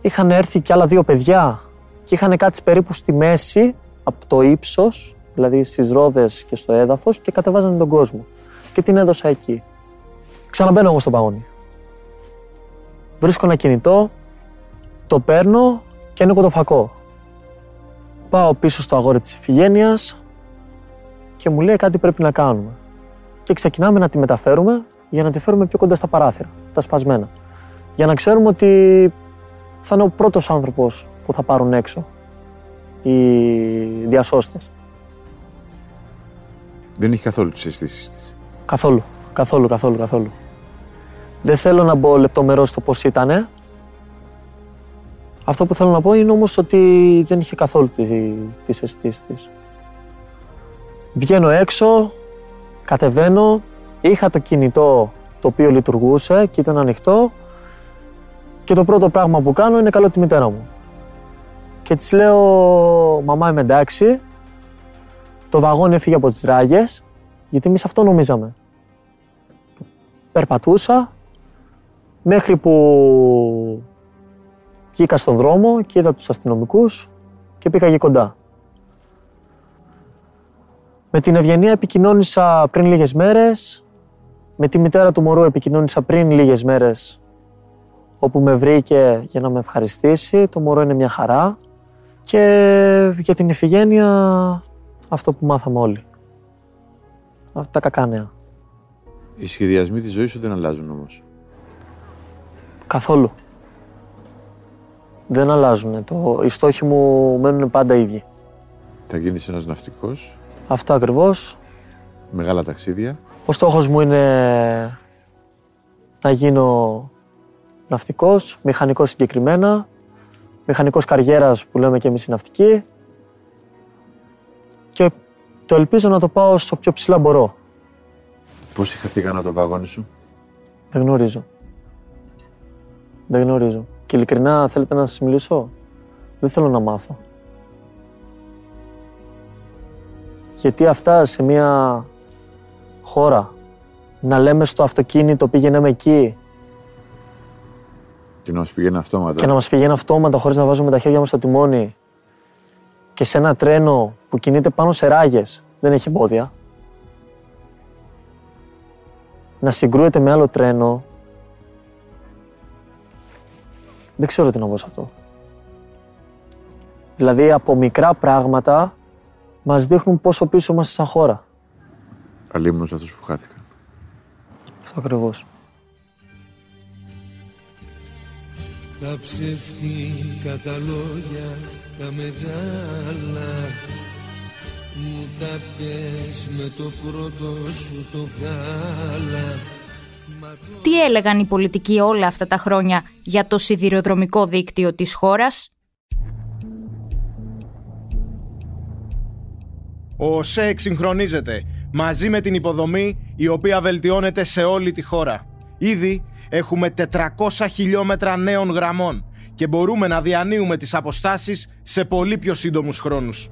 είχαν έρθει κι άλλα δύο παιδιά και είχαν κάτσει περίπου στη μέση από το ύψος, δηλαδή στις ρόδες και στο έδαφος και κατεβάζανε τον κόσμο. Και την έδωσα εκεί. Ξαναμπαίνω εγώ στο παγόνι. Βρίσκω ένα κινητό, το παίρνω και ανοίγω το φακό. Πάω πίσω στο αγόρι της Ιφιγένειας και μου λέει κάτι πρέπει να κάνουμε. Και ξεκινάμε να τη μεταφέρουμε για να τη φέρουμε πιο κοντά στα παράθυρα, τα σπασμένα. Για να ξέρουμε ότι θα είναι ο πρώτος άνθρωπος που θα πάρουν έξω οι διασώστες. Δεν είχε καθόλου τις αισθήσεις της. Καθόλου, καθόλου, καθόλου, καθόλου. Δεν θέλω να μπω λεπτομερώς στο πώς ήτανε. Αυτό που θέλω να πω είναι όμως ότι δεν είχε καθόλου τις αισθήσεις της. Βγαίνω έξω, κατεβαίνω, είχα το κινητό το οποίο λειτουργούσε και ήταν ανοιχτό και το πρώτο πράγμα που κάνω είναι καλώ τη μητέρα μου. Και της λέω, μαμά είμαι εντάξει, το βαγόνι έφυγε από τις ράγες, γιατί εμείς αυτό νομίζαμε. Περπατούσα μέχρι που βγήκα στον δρόμο και είδα τους αστυνομικούς και πήγα εκεί κοντά. Με την Ευγενία επικοινώνησα πριν λίγες μέρες. Με τη μητέρα του μωρού επικοινώνησα πριν λίγες μέρες, όπου με βρήκε για να με ευχαριστήσει. Το μωρό είναι μια χαρά. Και για την Ιφιγένεια αυτό που μάθαμε όλοι. Αυτά τα κακά νέα. Οι σχεδιασμοί της ζωής σου δεν αλλάζουν όμως. Καθόλου. Δεν αλλάζουν. Το... Οι στόχοι μου μένουν πάντα ίδιοι. Θα γίνεις ένας ναυτικός. Αυτό ακριβώς. Μεγάλα ταξίδια. Ο στόχος μου είναι να γίνω ναυτικός, μηχανικός συγκεκριμένα, μηχανικός καριέρας που λέμε και εμείς οι ναυτικοί και το ελπίζω να το πάω όσο πιο ψηλά μπορώ. Πώς είχα να το βαγόνι σου? Δεν γνωρίζω. Δεν γνωρίζω. Και ειλικρινά θέλετε να σας μιλήσω? Δεν θέλω να μάθω. Γιατί αυτά σε μια χώρα, να λέμε στο αυτοκίνητο πήγαινε με εκεί. Και να μας πηγαίνει αυτόματα. Και να μας πηγαίνει αυτόματα χωρίς να βάζουμε τα χέρια μας στο τιμόνι. Και σε ένα τρένο που κινείται πάνω σε ράγες, δεν έχει εμπόδια. Να συγκρούεται με άλλο τρένο. Δεν ξέρω τι να πω σε αυτό. Δηλαδή από μικρά πράγματα μας δείχνουν πόσο πίσω είμαστε σαν χώρα. Αλλήμουν σε αυτούς που χάθηκαν. Αυτό ακριβώς. Τα ψεύτικα τα λόγια, τα μεγάλα μου τα πες με το πρώτο σου το γάλα. Τι έλεγαν οι πολιτικοί όλα αυτά τα χρόνια για το σιδηροδρομικό δίκτυο της χώρας? Ο ΟΣΕ εξυγχρονίζεται μαζί με την υποδομή η οποία βελτιώνεται σε όλη τη χώρα. Ήδη έχουμε τετρακόσια χιλιόμετρα νέων γραμμών και μπορούμε να διανύουμε τις αποστάσεις σε πολύ πιο σύντομους χρόνους.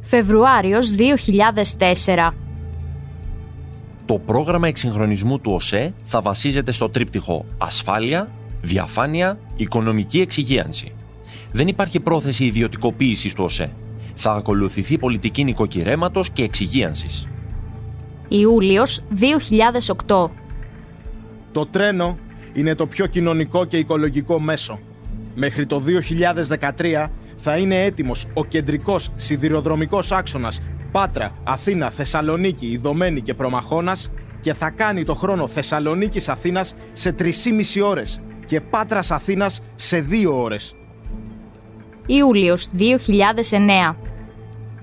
Φεβρουάριος δύο χιλιάδες τέσσερα. Το πρόγραμμα εξυγχρονισμού του ΟΣΕ θα βασίζεται στο τρίπτυχο ασφάλεια, διαφάνεια, οικονομική εξυγίανση. Δεν υπάρχει πρόθεση ιδιωτικοποίησης του ΟΣΕ. Θα ακολουθηθεί πολιτική νοικοκυρέματος και εξυγίανσης. Ιούλιος δύο χιλιάδες οκτώ. Το τρένο είναι το πιο κοινωνικό και οικολογικό μέσο. Μέχρι το δύο χιλιάδες δεκατρία θα είναι έτοιμος ο κεντρικός σιδηροδρομικός άξονας Πάτρα, Αθήνα, Θεσσαλονίκη, Ιδωμένη και Προμαχώνας και θα κάνει το χρόνο Θεσσαλονίκης-Αθήνας σε τρεισήμιση ώρες και Πάτρας-Αθήνας σε δύο ώρες. Ιούλιος δύο χιλιάδες εννέα.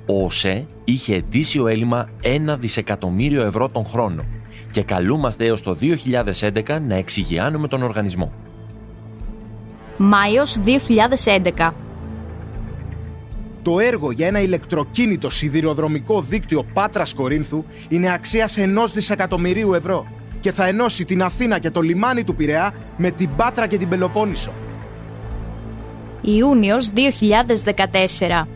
Ο ΟΣΕ είχε ετήσιο έλλειμμα ένα δισεκατομμύριο ευρώ τον χρόνο και καλούμαστε έως το δύο χιλιάδες έντεκα να εξυγιάνουμε τον οργανισμό. Μάιος δύο χιλιάδες έντεκα. Το έργο για ένα ηλεκτροκίνητο σιδηροδρομικό δίκτυο Πάτρας Κορίνθου είναι αξίας ενός δισεκατομμυρίου ευρώ και θα ενώσει την Αθήνα και το λιμάνι του Πειραιά με την Πάτρα και την Πελοπόννησο. Ιούνιος δύο χιλιάδες δεκατέσσερα.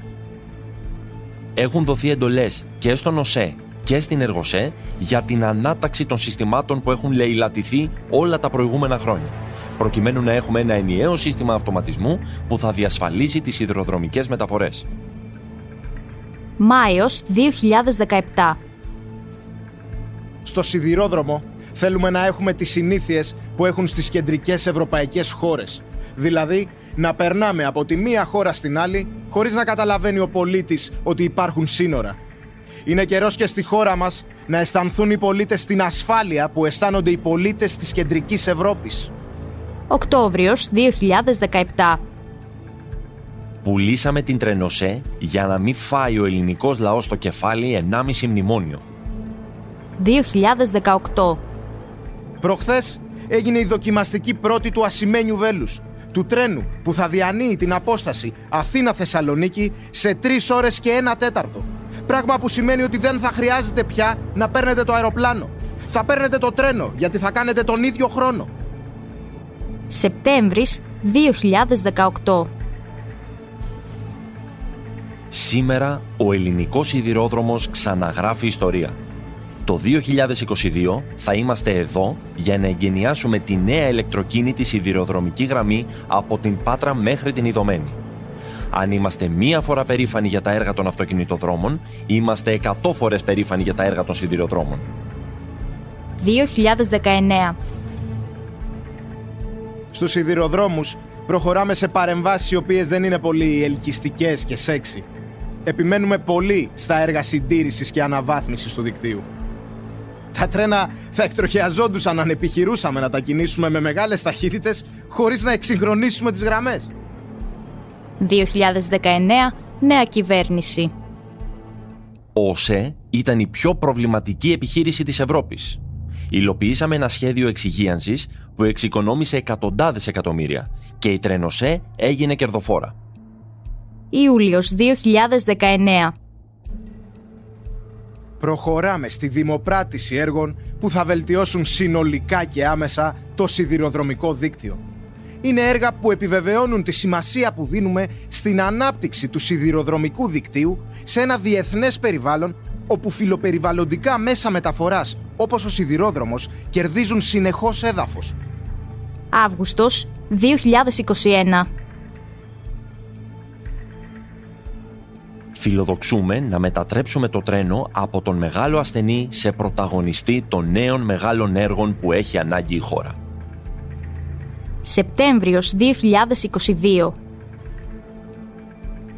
Έχουν δοθεί εντολές και στον ΟΣΕ και στην Εργοσέ για την ανάταξη των συστημάτων που έχουν λαιλατηθεί όλα τα προηγούμενα χρόνια, προκειμένου να έχουμε ένα ενιαίο σύστημα αυτοματισμού που θα διασφαλίζει τις σιδηροδρομικές μεταφορές. Μάιος δύο χιλιάδες δεκαεπτά. Στο σιδηρόδρομο θέλουμε να έχουμε τις συνήθειες που έχουν στις κεντρικές ευρωπαϊκές χώρες, δηλαδή να περνάμε από τη μία χώρα στην άλλη χωρίς να καταλαβαίνει ο πολίτης ότι υπάρχουν σύνορα. Είναι καιρός και στη χώρα μας να αισθανθούν οι πολίτες την ασφάλεια που αισθάνονται οι πολίτες της κεντρικής Ευρώπης. Οκτώβριος δύο χιλιάδες δεκαεπτά. Πουλήσαμε την Τρενοσέ για να μην φάει ο ελληνικός λαός στο κεφάλι ενάμιση μνημόνιο. δύο χιλιάδες δεκαοκτώ. Προχθές έγινε η δοκιμαστική πρώτη του ασημένιου βέλους, του τρένου που θα διανύει την απόσταση Αθήνα-Θεσσαλονίκη σε τρεις ώρες και ένα τέταρτο. Πράγμα που σημαίνει ότι δεν θα χρειάζεται πια να παίρνετε το αεροπλάνο. Θα παίρνετε το τρένο, γιατί θα κάνετε τον ίδιο χρόνο. Σεπτέμβρης δύο χιλιάδες δεκαοκτώ. Σήμερα ο ελληνικός σιδηρόδρομος ξαναγράφει ιστορία. Το δύο χιλιάδες είκοσι δύο θα είμαστε εδώ για να εγκαινιάσουμε τη νέα ηλεκτροκίνητη σιδηροδρομική γραμμή από την Πάτρα μέχρι την Ιδωμένη. Αν είμαστε μία φορά περήφανοι για τα έργα των αυτοκινητοδρόμων, είμαστε εκατό φορές περήφανοι για τα έργα των σιδηροδρόμων. δύο χιλιάδες δεκαεννέα. Στους σιδηροδρόμους προχωράμε σε παρεμβάσεις οι οποίες δεν είναι πολύ ελκυστικές και σεξι. Επιμένουμε πολύ στα έργα συντήρησης και αναβάθμισης του δικτύου. Τα τρένα θα εκτροχιαζόντουσαν αν επιχειρούσαμε να τα κινήσουμε με μεγάλες ταχύτητες χωρίς να εξυγχρονίσουμε τις γραμμές. δύο χιλιάδες δεκαεννέα, νέα κυβέρνηση. Ο ΟΣΕ ήταν η πιο προβληματική επιχείρηση της Ευρώπης. Υλοποιήσαμε ένα σχέδιο εξυγίανσης που εξοικονόμησε εκατοντάδες εκατομμύρια και η Τρενοσέ έγινε κερδοφόρα. Ιούλιος δύο χιλιάδες δεκαεννέα. Προχωράμε στη δημοπράτηση έργων που θα βελτιώσουν συνολικά και άμεσα το σιδηροδρομικό δίκτυο. Είναι έργα που επιβεβαιώνουν τη σημασία που δίνουμε στην ανάπτυξη του σιδηροδρομικού δικτύου σε ένα διεθνές περιβάλλον όπου φιλοπεριβαλλοντικά μέσα μεταφοράς όπως ο σιδηρόδρομος κερδίζουν συνεχώς έδαφος. Αύγουστος δύο χιλιάδες είκοσι ένα. Φιλοδοξούμε να μετατρέψουμε το τρένο από τον μεγάλο ασθενή σε πρωταγωνιστή των νέων μεγάλων έργων που έχει ανάγκη η χώρα. Σεπτέμβριος δύο χιλιάδες είκοσι δύο.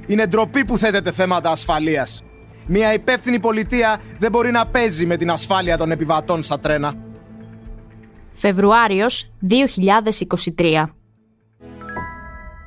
Είναι ντροπή που θέτεται θέματα ασφαλείας. Μια υπεύθυνη πολιτεία δεν μπορεί να παίζει με την ασφάλεια των επιβατών στα τρένα. Φεβρουάριος δύο χιλιάδες είκοσι τρία.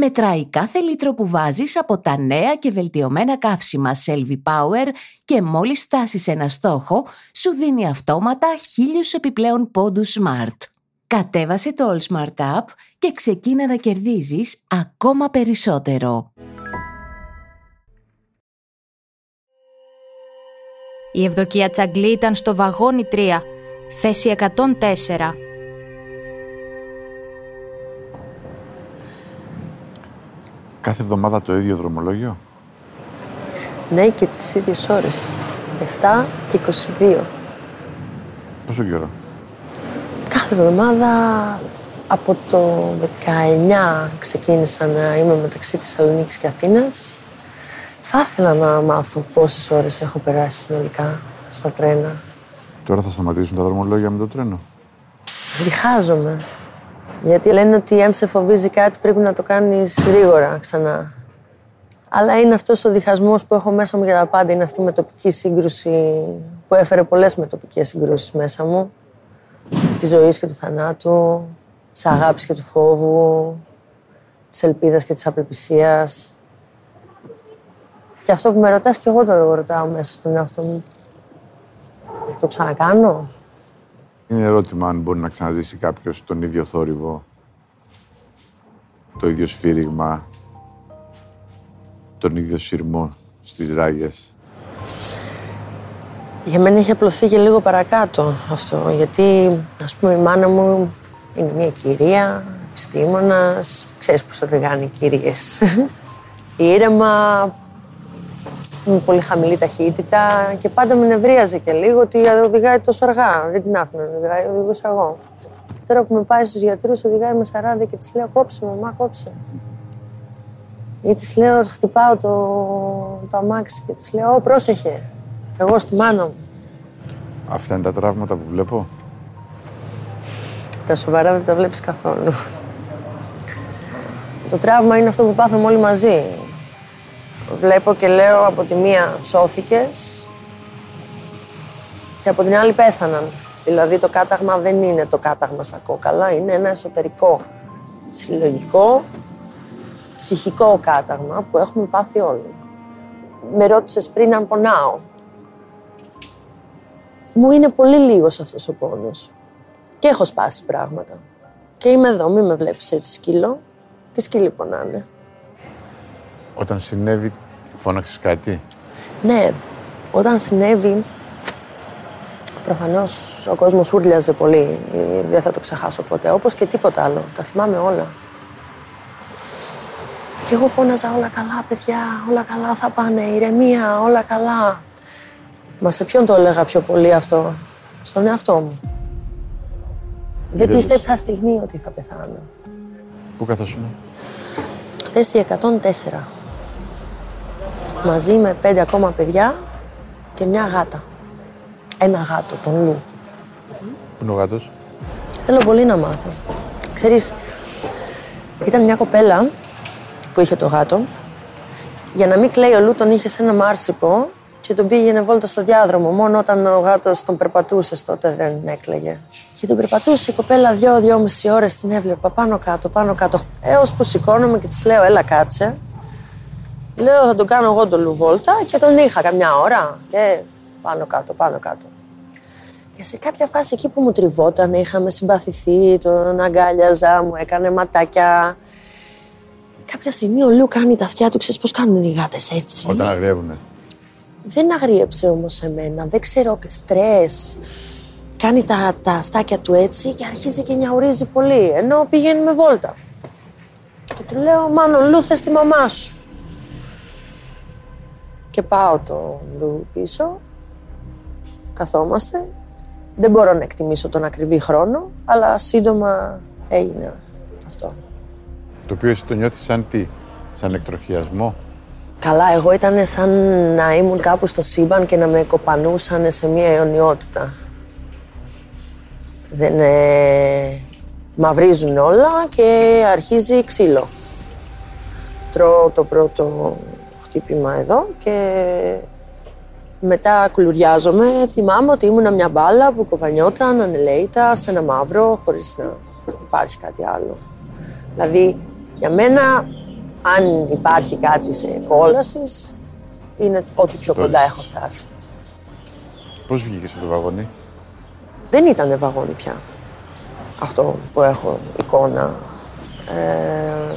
Μετράει κάθε λίτρο που βάζεις από τα νέα και βελτιωμένα καύσιμα Selfie Power και μόλις στάσεις ένα στόχο, σου δίνει αυτόματα χίλιους επιπλέον πόντους Smart. Κατέβασε το AllSmart App και ξεκίνα να κερδίζεις ακόμα περισσότερο. Η Ευδοκία Τσαγκλή ήταν στο βαγόνι τρία, θέση εκατόν τέσσερα. Κάθε εβδομάδα το ίδιο δρομολόγιο. Ναι, και τις ίδιες ώρες. επτά και είκοσι δύο. Πόσο καιρό? Κάθε εβδομάδα από το δεκαεννιά ξεκίνησα να είμαι μεταξύ Θεσσαλονίκης και Αθήνας. Θα ήθελα να μάθω πόσες ώρες έχω περάσει συνολικά στα τρένα. Τώρα θα σταματήσουν τα δρομολόγια με το τρένο. Διχάζομαι. Γιατί λένε ότι αν σε φοβίζει κάτι πρέπει να το κάνεις γρήγορα ξανά. Αλλά είναι αυτός ο διχασμός που έχω μέσα μου για τα πάντα. Είναι αυτή η μετοπική σύγκρουση που έφερε πολλές μετοπικές συγκρούσεις μέσα μου. Της ζωής και του θανάτου, της αγάπης και του φόβου, της ελπίδας και της απελπισίας. Και αυτό που με ρωτάς και εγώ τώρα ρωτάω μέσα στον εαυτό μου. Το ξανακάνω. Είναι ερώτημα αν μπορεί να ξαναζήσει κάποιος τον ίδιο θόρυβο, το ίδιο σφύριγμα, τον ίδιο συρμό στις ράγες. Για μένα έχει απλωθεί και λίγο παρακάτω αυτό, γιατί ας πούμε η μάνα μου είναι μια κυρία, επιστήμονας, ξέρεις πώς οδηγάνε οι κυρίες. Ήρεμα, με πολύ χαμηλή ταχύτητα και πάντα με νευρίαζε και λίγο ότι οδηγάει τόσο αργά. Δεν την άφηνα να οδηγάει, οδηγούσε εγώ. Τώρα που με πάει στους γιατρούς, οδηγάει με σαράντα και της λέω κόψε, μαμά, κόψε. Ή της λέω, χτυπάω το, το αμάξι και της λέω, πρόσεχε, εγώ στη μάνα μου. Αυτά είναι τα τραύματα που βλέπω. Τα σοβαρά δεν τα βλέπεις καθόλου. Το τραύμα είναι αυτό που πάθαμε όλοι μαζί. Βλέπω και λέω από τη μία σώθηκες και από την άλλη πέθαναν. Δηλαδή το κάταγμα δεν είναι το κάταγμα στα κόκαλα, είναι ένα εσωτερικό, συλλογικό, ψυχικό κάταγμα που έχουμε πάθει όλοι. Με ρώτησες πριν αν πονάω. Μου είναι πολύ λίγος αυτός ο πόνος και έχω σπάσει πράγματα. Και είμαι εδώ, μη με βλέπεις έτσι σκύλο και σκύλοι πονάνε. Όταν συνέβη, φώναξες κάτι? Ναι. Όταν συνέβη, προφανώς ο κόσμος ούρλιαζε πολύ. Δεν θα το ξεχάσω ποτέ. Όπως και τίποτα άλλο. Τα θυμάμαι όλα. Και εγώ φώναζα όλα καλά, παιδιά, όλα καλά θα πάνε, ηρεμία, όλα καλά. Μα σε ποιον το έλεγα πιο πολύ αυτό? Στον εαυτό μου. Δεν πίστεψα στιγμή ότι θα πεθάνω. Πού καθόσουν? Θέση εκατόν τέσσερα. Μαζί με πέντε ακόμα παιδιά και μια γάτα. Ένα γάτο, τον Λου. Πού είναι ο γάτος? Θέλω πολύ να μάθω. Ξέρεις, ήταν μια κοπέλα που είχε το γάτο. Για να μην κλαίει ο Λου, τον είχε σε ένα μάρσιπο και τον πήγαινε βόλτα στο διάδρομο. Μόνο όταν ο γάτος τον περπατούσε, τότε δεν έκλαιγε. Και τον περπατούσε η κοπέλα δυο-δυόμιση ώρες, την έβλεπα πάνω-κάτω, πάνω-κάτω. Έως που σηκώνομαι και της λέω, έλα κάτσε. Λέω, θα τον κάνω εγώ τον Λουβόλτα και τον είχα καμιά ώρα. Και πάνω-κάτω, πάνω-κάτω. Και σε κάποια φάση εκεί που μου τριβόταν, είχαμε συμπαθηθεί, τον αγκάλιαζα, μου έκανε ματάκια. Κάποια στιγμή ο Λου κάνει τα αυτιά του, ξέρεις πώς κάνουν οι γάτες έτσι. Όταν αγριεύουνε. Δεν αγρίεψε όμως σε μένα, δεν ξέρω, στρες. Κάνει τα, τα αυτάκια του έτσι και αρχίζει και νιαουρίζει πολύ, ενώ πηγαίνουμε βόλτα. Και του λέω, Μάνο, Λου, θες τη μαμά σου. Και πάω το Λου πίσω, καθόμαστε. Δεν μπορώ να εκτιμήσω τον ακριβή χρόνο, αλλά σύντομα έγινε αυτό. Το οποίο εσύ το νιώθεις σαν τι, σαν εκτροχιασμό? Καλά, εγώ ήταν σαν να ήμουν κάπου στο σύμπαν και να με κοπανούσαν σε μια αιωνιότητα. Δεν ε, μαυρίζουν όλα και αρχίζει ξύλο. Τρώω το πρώτο χτύπημα εδώ και μετά κουλουριάζομαι. Θυμάμαι ότι ήμουν μια μπάλα που κοπανιόταν ανελαίητα σε ένα μαύρο χωρίς να υπάρχει κάτι άλλο. Δηλαδή, για μένα, αν υπάρχει κάτι σε κόλασης, είναι ό,τι πιο Τώρα. Κοντά έχω φτάσει. Πώς βγήκες από το βαγόνι? Δεν ήταν βαγόνι πια, αυτό που έχω εικόνα. Ε,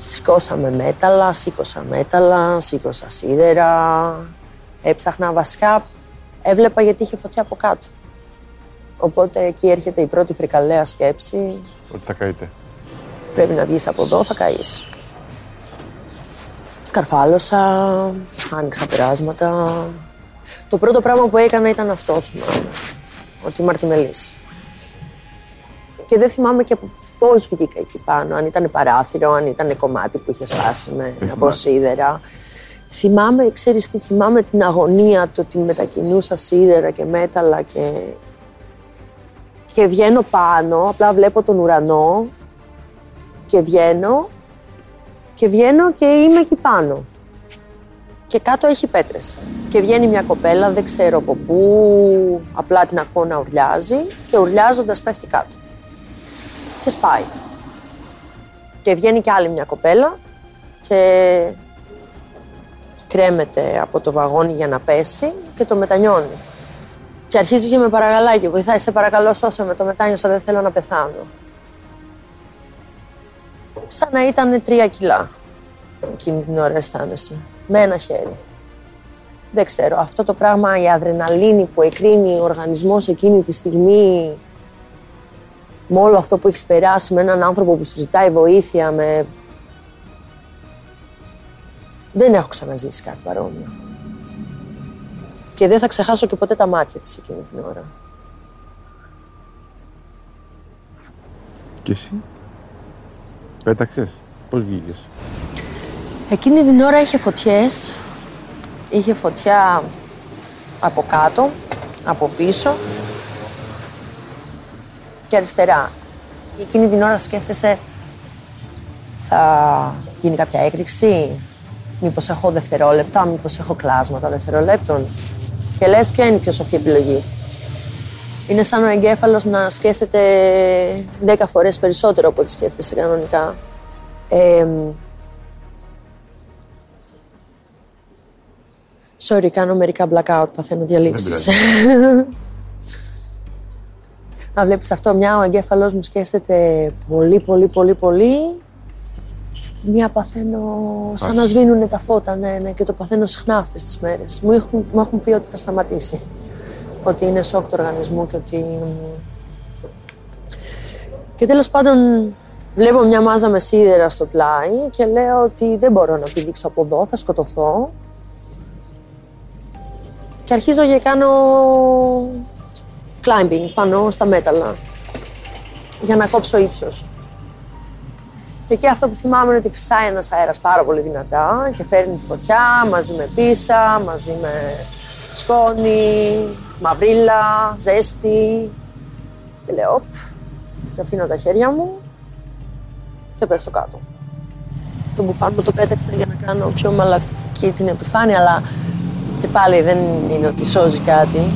σηκώσαμε μέταλλα, σήκωσα μέταλλα, σήκωσα σίδερα. Έψαχνα, βασικά έβλεπα γιατί είχε φωτιά από κάτω. Οπότε εκεί έρχεται η πρώτη φρικαλέα σκέψη. Ότι θα καείτε. Πρέπει να βγεις από εδώ, θα καείς. Σκαρφάλωσα, άνοιξα περάσματα. Το πρώτο πράγμα που έκανα ήταν αυτό, θυμάμαι. Ότι είμαι αρτιμελής. Και δεν θυμάμαι και πώς βγήκα εκεί πάνω. Αν ήταν παράθυρο, αν ήταν κομμάτι που είχε σπάσει με από σίδερα. Θυμάμαι, ξέρεις τι, θυμάμαι την αγωνία του ότι μετακινούσα σίδερα και μέταλλα και... Και βγαίνω πάνω, απλά βλέπω τον ουρανό και βγαίνω και βγαίνω και είμαι εκεί πάνω. Και κάτω έχει πέτρες. Και βγαίνει μια κοπέλα, δεν ξέρω από πού, απλά την ακούω να ουρλιάζει και ουρλιάζοντας πέφτει κάτω. Και σπάει. Και βγαίνει κι άλλη μια κοπέλα και κρέμεται από το βαγόνι για να πέσει και το μετανιώνει. Και αρχίζει και με παρακαλάει και βοηθάει, σε παρακαλώ σώσε με, το μετάνιωσα, δεν θέλω να πεθάνω. Σαν να ήταν τρία κιλά εκείνη την ώρα αισθάνεσαι, με ένα χέρι. Δεν ξέρω, αυτό το πράγμα, η αδρεναλίνη που εκρίνει ο οργανισμός εκείνη τη στιγμή, με όλο αυτό που έχεις περάσει, με έναν άνθρωπο που σου ζητάει βοήθεια, με... Δεν έχω ξαναζήσει κάτι παρόμοιο. Και δεν θα ξεχάσω και ποτέ τα μάτια της εκείνη την ώρα. Και εσύ, πέταξες, πώς βγήκες? Εκείνη την ώρα είχε φωτιές. Είχε φωτιά από κάτω, από πίσω και αριστερά. Εκείνη την ώρα σκέφτεσαι, θα γίνει κάποια έκρηξη, μήπως έχω δευτερόλεπτα, μήπως έχω κλάσματα δευτερολέπτων. Και λες, ποια είναι η πιο σοφή επιλογή. Είναι σαν ο εγκέφαλος να σκέφτεται δέκα φορές περισσότερο από ό,τι σκέφτεσαι κανονικά. Ε, sorry, κάνω μερικά blackout, παθαίνω διαλύσεις. Να βλέπεις αυτό, μια ο εγκέφαλος μου σκέφτεται πολύ, πολύ, πολύ, πολύ. Μία παθαίνω σαν να σβήνουνε τα φώτα, ναι, ναι, και το παθαίνω συχνά αυτές τις μέρες. Μου έχουν, μου έχουν πει ότι θα σταματήσει, ότι είναι σοκ του οργανισμού και ότι... Και τέλος πάντων βλέπω μια μάζα με σίδερα στο πλάι και λέω ότι δεν μπορώ να πηδήξω από εδώ, θα σκοτωθώ. Και αρχίζω και κάνω climbing πάνω στα μέταλλα για να κόψω ύψος. Και εκεί αυτό που θυμάμαι είναι ότι φυσάει ένας αέρας πάρα πολύ δυνατά και φέρνει τη φωτιά μαζί με πίσα, μαζί με σκόνη, μαυρίλα, ζέστη. Και λέω, οπ, και αφήνω τα χέρια μου και πέφτω κάτω. Το μπουφάν μου το πέταξα για να κάνω πιο μαλακή την επιφάνεια, αλλά και πάλι δεν είναι ότι σώζει κάτι.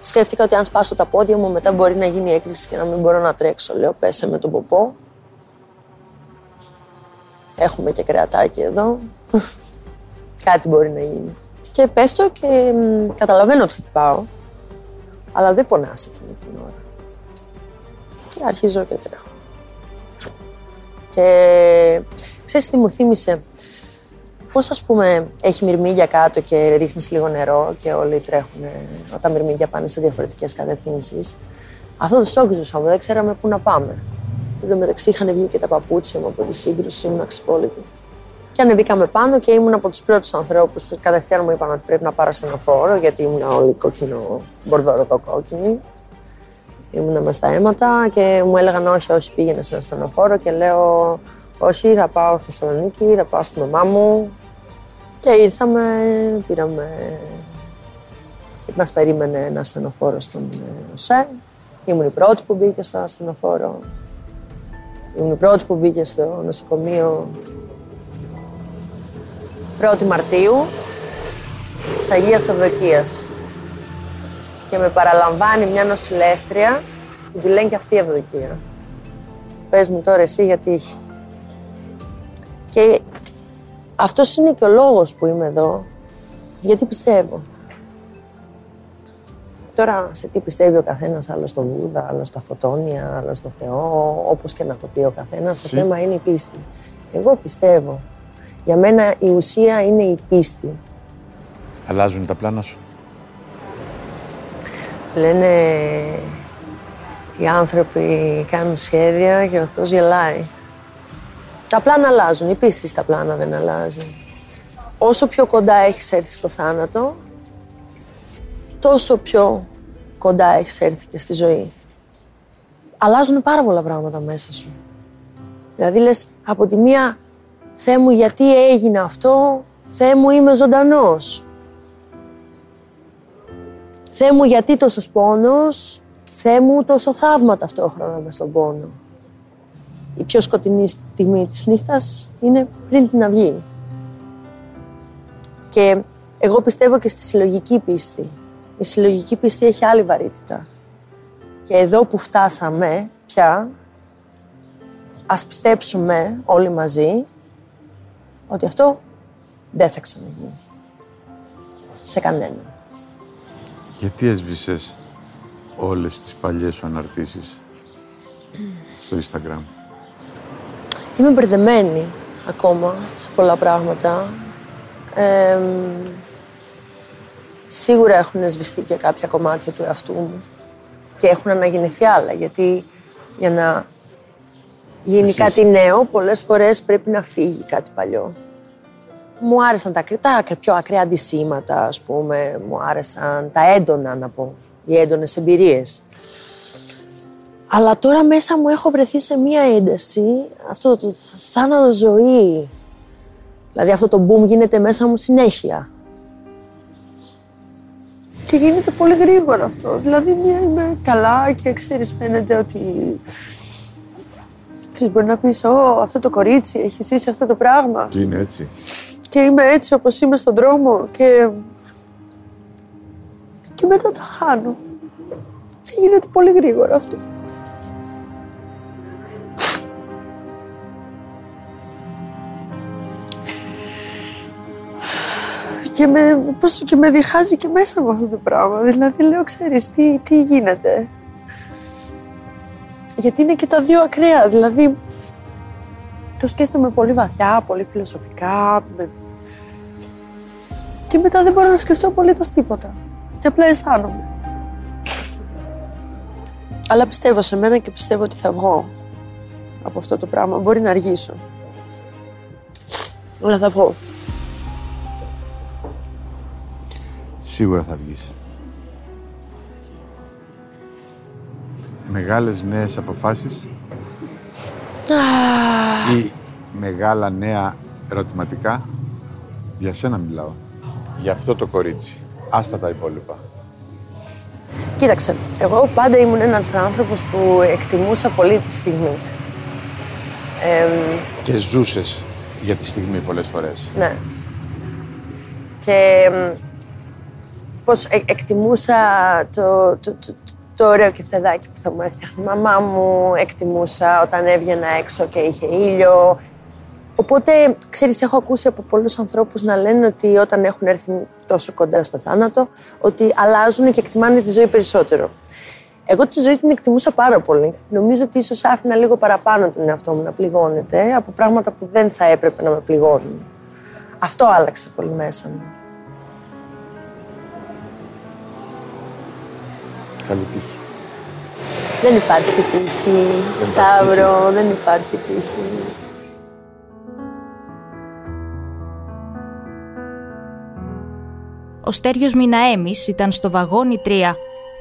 Σκέφτηκα ότι αν σπάσω τα πόδια μου μετά μπορεί να γίνει έκρηξη και να μην μπορώ να τρέξω. Λέω, πέσε με τον ποπό. Έχουμε και κρεατάκι εδώ. Κάτι μπορεί να γίνει. Και πέφτω και καταλαβαίνω ότι πάω, αλλά δεν πονάς εκείνη την ώρα. Και αρχίζω και τρέχω. Και ξέρεις τι μου θύμισε? Πώς, ας πούμε, έχει μυρμήγκια κάτω και ρίχνεις λίγο νερό και όλοι τρέχουν όταν μυρμήγκια πάνε σε διαφορετικές κατευθύνσεις. Αυτό το σοκ ζούσαμε, δεν ξέραμε πού να πάμε. Εν τω μεταξύ είχαν βγει και τα παπούτσια μου από τη σύγκρουση, ήμουν αξιπόλυτη. Και ανεβήκαμε πάνω και ήμουν από τους πρώτους ανθρώπους που κατευθείαν μου είπαν ότι πρέπει να πάρω ασθενοφόρο, γιατί ήμουν όλη κόκκινο, μπορδοροδό κόκκινη. Ήμουν μες στα αίματα και μου έλεγαν όχι, όχι, πήγαινα σε ασθενοφόρο και λέω όχι, θα πάω στη Θεσσαλονίκη, θα πάω στη μαμά μου. Και ήρθαμε, πήραμε. Μας περίμενε ένα ασθενοφόρο στον ΟΣΕ. Ήμουν η πρώτη που μπήκε στο ασθενοφόρο. Ήμουν η πρώτη που μπήκε στο νοσοκομείο. πρώτη Μαρτίου της Αγίας Ευδοκίας. Και με παραλαμβάνει μια νοσηλεύτρια που τη λένε και αυτή η Ευδοκία. Πες μου τώρα εσύ γιατί είχε. Και αυτός είναι και ο λόγος που είμαι εδώ, γιατί πιστεύω. Τώρα σε τι πιστεύει ο καθένας, άλλος στον Βούδα, άλλος στα φωτόνια, άλλος στο Θεό, όπως και να το πει ο καθένας, το θέμα είναι η πίστη. Εγώ πιστεύω. Για μένα η ουσία είναι η πίστη. Αλλάζουν τα πλάνα σου. Λένε οι άνθρωποι κάνουν σχέδια και ο Θεός γελάει. Τα πλάνα αλλάζουν, η πίστη στα πλάνα δεν αλλάζει. Όσο πιο κοντά έχεις έρθει στο θάνατο, τόσο πιο κοντά έχεις έρθει και στη ζωή. Αλλάζουν πάρα πολλά πράγματα μέσα σου. Δηλαδή λες από τη μία «Θεέ μου, γιατί έγινε αυτό, Θεέ μου, είμαι ζωντανός». «Θεέ μου, γιατί τόσος πόνος, Θεέ μου, τόσο θαύμα ταυτόχρονα μες στον πόνο». Η πιο σκοτεινή στιγμή της νύχτας είναι πριν την αυγή. Και εγώ πιστεύω και στη συλλογική πίστη. Η συλλογική πίστη έχει άλλη βαρύτητα. Και εδώ που φτάσαμε πια, ας πιστέψουμε όλοι μαζί ότι αυτό δεν θα ξαναγίνει. Σε κανένα. Γιατί έσβησες όλες τις παλιές σου αναρτήσεις στο Instagram? Είμαι μπερδεμένη ακόμα σε πολλά πράγματα. Ε, σίγουρα έχουν σβηστεί και κάποια κομμάτια του εαυτού μου και έχουν αναγεννηθεί άλλα, γιατί για να γίνει Εσείς... κάτι νέο, πολλές φορές πρέπει να φύγει κάτι παλιό. Μου άρεσαν τα, τα πιο ακραία αντισήματα, ας πούμε, μου άρεσαν τα έντονα, να πω, οι έντονες εμπειρίες. Αλλά τώρα μέσα μου έχω βρεθεί σε μία ένταση, αυτό το θάνατο ζωή. Δηλαδή αυτό το boom γίνεται μέσα μου συνέχεια. Και γίνεται πολύ γρήγορα αυτό. Δηλαδή μία είμαι καλά και ξέρεις, φαίνεται ότι... Ξέρεις, μπορεί να πεις, «Ω, αυτό το κορίτσι έχει ζήσει αυτό το πράγμα». Και είναι έτσι. Και είμαι έτσι όπως είμαι στον δρόμο και... Και μετά τα χάνω. Και γίνεται πολύ γρήγορα αυτό. Και με, πώς, και με διχάζει και μέσα από αυτό το πράγμα. Δηλαδή, λέω, ξέρεις, τι, τι γίνεται. Γιατί είναι και τα δύο ακραία. Δηλαδή, το σκέφτομαι πολύ βαθιά, πολύ φιλοσοφικά. Με... Και μετά δεν μπορώ να σκεφτώ απολύτως τίποτα. Και απλά αισθάνομαι. Αλλά πιστεύω σε μένα και πιστεύω ότι θα βγω από αυτό το πράγμα. Μπορεί να αργήσω. Αλλά θα βγω. Σίγουρα θα βγεις. Μεγάλες νέες αποφάσεις ah. ή μεγάλα νέα ερωτηματικά. Για σένα μιλάω. Για αυτό το κορίτσι. Άστα τα υπόλοιπα. Κοίταξε, εγώ πάντα ήμουν ένας άνθρωπος που εκτιμούσα πολύ τη στιγμή. Ε, και ζούσες για τη στιγμή πολλές φορές. Ναι. Και... Πώς ε, εκτιμούσα το, το, το, το ωραίο κεφτεδάκι που θα μου έφτιαχνε η μαμά μου, εκτιμούσα όταν έβγαινα έξω και είχε ήλιο. Οπότε, ξέρεις, έχω ακούσει από πολλούς ανθρώπους να λένε ότι όταν έχουν έρθει τόσο κοντά στο θάνατο, ότι αλλάζουν και εκτιμάνε τη ζωή περισσότερο. Εγώ τη ζωή την εκτιμούσα πάρα πολύ. Νομίζω ότι ίσως άφηνα λίγο παραπάνω τον εαυτό μου να πληγώνεται από πράγματα που δεν θα έπρεπε να με πληγώνουν. Αυτό άλλαξε πολύ μέσα μου. Καλή τύχη. Δεν υπάρχει τύχη, δεν Σταύρο, υπάρχει τύχη. δεν υπάρχει τύχη. Ο Στέριος Μιναέμης ήταν στο βαγόνι τρία,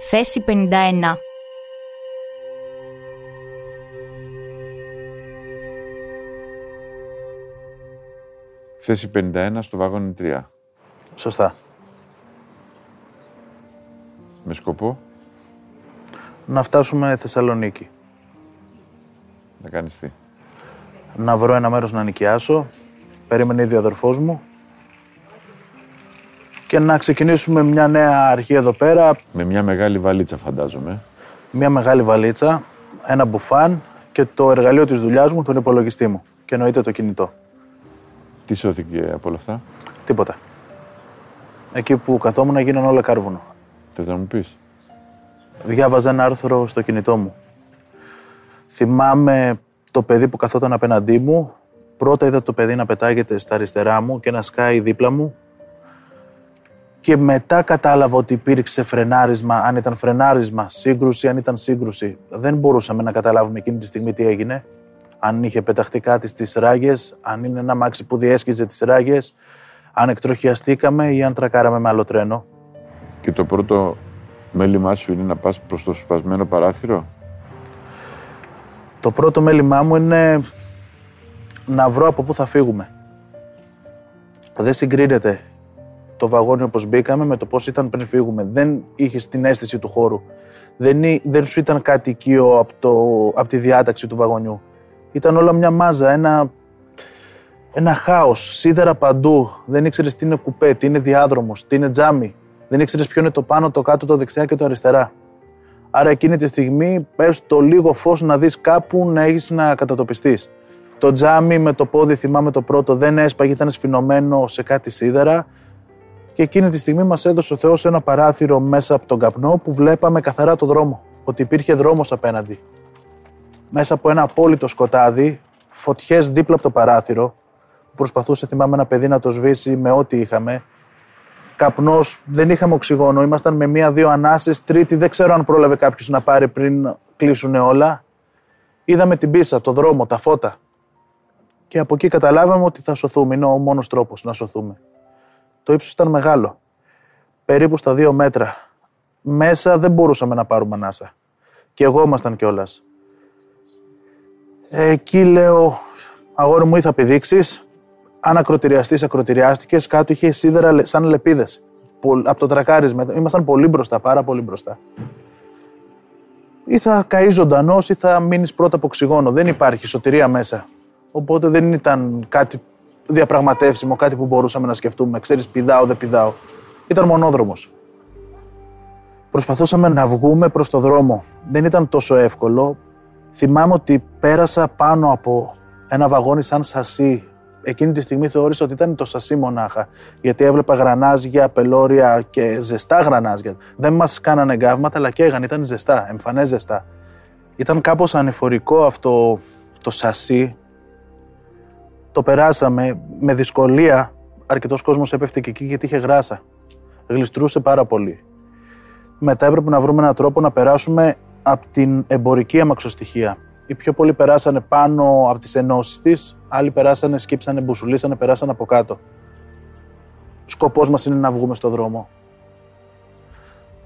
θέση πενήντα ένα. Θέση πενήντα ένα στο βαγόνι τρία. Σωστά. Με σκοπό να φτάσουμε Θεσσαλονίκη. Να κάνεις τι? Να βρω ένα μέρος να νοικιάσω. Περίμενε ήδη ο αδερφός μου. Και να ξεκινήσουμε μια νέα αρχή εδώ πέρα. Με μια μεγάλη βαλίτσα, φαντάζομαι. Μια μεγάλη βαλίτσα, ένα μπουφάν και το εργαλείο της δουλειάς μου, τον υπολογιστή μου. Και εννοείται το κινητό. Τι σώθηκε από όλα αυτά? Τίποτα. Εκεί που καθόμουν γίνανε όλα κάρβουνο. Θες να μου πεις? Διάβαζα ένα άρθρο στο κινητό μου. Θυμάμαι το παιδί που καθόταν απέναντί μου. Πρώτα είδα το παιδί να πετάγεται στα αριστερά μου και να σκάει δίπλα μου. Και μετά κατάλαβα ότι υπήρξε φρενάρισμα, αν ήταν φρενάρισμα, σύγκρουση, αν ήταν σύγκρουση. Δεν μπορούσαμε να καταλάβουμε εκείνη τη στιγμή τι έγινε. Αν είχε πεταχτεί κάτι στις ράγες, αν είναι ένα μάξι που διέσχιζε τις ράγες, αν εκτροχιαστήκαμε ή αν τρακάραμε με άλλο τρένο. Και το πρώτο μέλημά σου είναι να πας προς το σπασμένο παράθυρο? Το πρώτο μέλημά μου είναι να βρω από πού θα φύγουμε. Δεν συγκρίνεται το βαγόνι όπως μπήκαμε με το πώς ήταν πριν φύγουμε. Δεν είχες την αίσθηση του χώρου. Δεν, δεν σου ήταν κάτι οικείο από, το, από τη διάταξη του βαγονιού. Ήταν όλα μια μάζα, ένα, ένα χάος, σίδερα παντού. Δεν ήξερες τι είναι κουπέ, τι είναι διάδρομος, τι είναι τζάμι. Δεν ήξερες ποιο είναι το πάνω, το κάτω, το δεξιά και το αριστερά. Άρα εκείνη τη στιγμή πες το λίγο φως να δεις κάπου να έχεις να κατατοπιστείς. Το τζάμι με το πόδι, θυμάμαι το πρώτο, δεν έσπαγε, ήταν σφινωμένο σε κάτι σίδερα. Και εκείνη τη στιγμή μας έδωσε ο Θεός ένα παράθυρο μέσα από τον καπνό που βλέπαμε καθαρά το δρόμο. Ότι υπήρχε δρόμος απέναντι. Μέσα από ένα απόλυτο σκοτάδι, φωτιές δίπλα από το παράθυρο, που προσπαθούσε, θυμάμαι, ένα παιδί να το σβήσει με ό,τι είχαμε. Καπνός, δεν είχαμε οξυγόνο, ήμασταν με μία-δύο ανάσες. Τρίτη, δεν ξέρω αν πρόλαβε κάποιος να πάρει πριν κλείσουν όλα. Είδαμε την πίσα, το δρόμο, τα φώτα. Και από εκεί καταλάβαμε ότι θα σωθούμε. Είναι ο μόνος τρόπος να σωθούμε. Το ύψος ήταν μεγάλο, περίπου στα δύο μέτρα. Μέσα δεν μπορούσαμε να πάρουμε ανάσα. Και εγώ ήμασταν κιόλας. Εκεί λέω, αγόρι μου, ή θα πηδήξεις. Αν ακροτηριαστείς, ακροτηριάστηκες. Κάτω είχε σίδερα σαν λεπίδες. Από το τρακάρισμα. Ήμασταν πολύ μπροστά, πάρα πολύ μπροστά. Ή θα καείς ζωντανός ή θα μείνεις πρώτα από οξυγόνο. Δεν υπάρχει σωτηρία μέσα. Οπότε δεν ήταν κάτι διαπραγματεύσιμο, κάτι που μπορούσαμε να σκεφτούμε. Ξέρεις, πηδάω, δεν πηδάω. Ήταν μονόδρομος. Προσπαθούσαμε να βγούμε προς το δρόμο. Δεν ήταν τόσο εύκολο. Θυμάμαι ότι πέρασα πάνω από ένα βαγόνι σαν σασί. Εκείνη τη στιγμή θεώρησα ότι ήταν το σασί μονάχα. Γιατί έβλεπα γρανάζια, πελώρια και ζεστά γρανάζια. Δεν μας κάνανε γκάβματα, αλλά καίγαν. Ήταν ζεστά, εμφανές ζεστά. Ήταν κάπως ανηφορικό αυτό το σασί. Το περάσαμε με δυσκολία. Αρκετός κόσμος έπεφτε και εκεί γιατί είχε γράσα. Γλιστρούσε πάρα πολύ. Μετά έπρεπε να βρούμε έναν τρόπο να περάσουμε από την εμπορική αμαξοστοιχεία. Οι πιο πολλοί περάσανε πάνω από τις ενώσεις της, άλλοι περάσανε, σκύψανε, μπουσουλίσανε, περάσανε από κάτω. Σκοπός μας είναι να βγούμε στο δρόμο.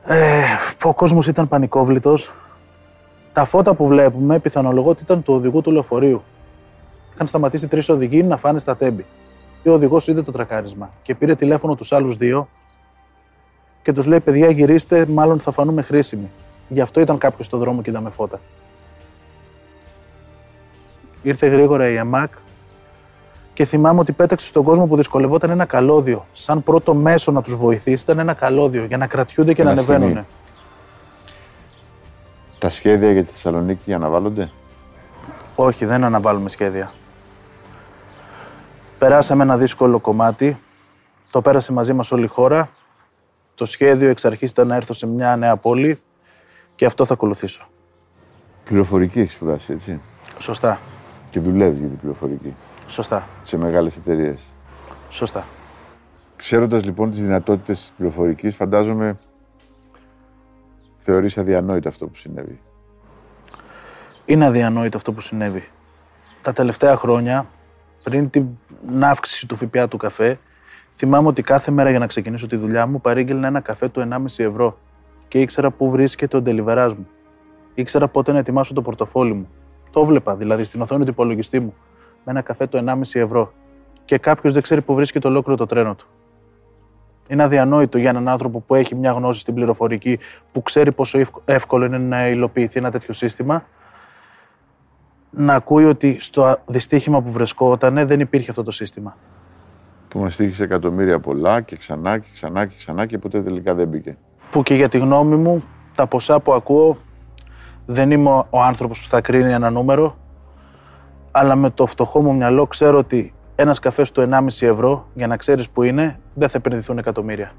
Ε, ο κόσμος ήταν πανικόβλητος. Τα φώτα που βλέπουμε πιθανολογώ ότι ήταν του οδηγού του λεωφορείου. Είχαν σταματήσει τρεις οδηγοί να φάνε στα Τέμπη. Ο οδηγός είδε το τρακάρισμα και πήρε τηλέφωνο τους άλλους δύο και τους λέει: παιδιά, γυρίστε, μάλλον θα φανούμε χρήσιμοι. Γι' αυτό ήταν κάποιος στον δρόμο και είδαμε φώτα. Ήρθε γρήγορα η ΕΜΑΚ και θυμάμαι ότι πέταξε στον κόσμο που δυσκολευόταν ένα καλώδιο. Σαν πρώτο μέσο να τους βοηθήσει ήταν ένα καλώδιο για να κρατιούνται και ένα να ανεβαίνουν. Τα σχέδια για τη Θεσσαλονίκη αναβάλλονται? Όχι, δεν αναβάλουμε σχέδια. Περάσαμε ένα δύσκολο κομμάτι, το πέρασε μαζί μας όλη η χώρα. Το σχέδιο εξ αρχής ήταν να έρθω σε μια νέα πόλη και αυτό θα ακολουθήσω. Πληροφορική έχεις σπουδάσει, έτσι? Σωστά. Και δουλεύεις για την πληροφορική? Σωστά. Σε μεγάλες εταιρείες? Σωστά. Ξέροντας λοιπόν τις δυνατότητες της πληροφορικής, φαντάζομαι θεωρείς αδιανόητο αυτό που συνέβη. Είναι αδιανόητο αυτό που συνέβη. Τα τελευταία χρόνια, πριν την αύξηση του ΦΠΑ του καφέ, θυμάμαι ότι κάθε μέρα για να ξεκινήσω τη δουλειά μου παρήγγελνα ένα καφέ του ενάμιση ευρώ και ήξερα πού βρίσκεται ο ντελιβεράζ μου. Ήξερα πότε να ετοιμάσω το πορτοφόλι μου. Το βλέπα δηλαδή στην οθόνη του υπολογιστή μου με ένα καφέ του ενάμιση ευρώ και κάποιος δεν ξέρει πού βρίσκεται ολόκληρο το τρένο του. Είναι αδιανόητο για έναν άνθρωπο που έχει μια γνώση στην πληροφορική, που ξέρει πόσο εύκολο είναι να υλοποιηθεί ένα τέτοιο σύστημα, να ακούει ότι στο δυστύχημα που βρεσκόταν δεν υπήρχε αυτό το σύστημα. Που μας τύχησε εκατομμύρια πολλά και ξανά και ξανά και ξανά και ποτέ τελικά δεν μπήκε. Που και για τη γνώμη μου, τα ποσά που ακούω, δεν είμαι ο άνθρωπος που θα κρίνει ένα νούμερο, αλλά με το φτωχό μου μυαλό ξέρω ότι ένας καφές του ενάμιση ευρώ, για να ξέρεις που είναι, δεν θα επενδυθούν εκατομμύρια.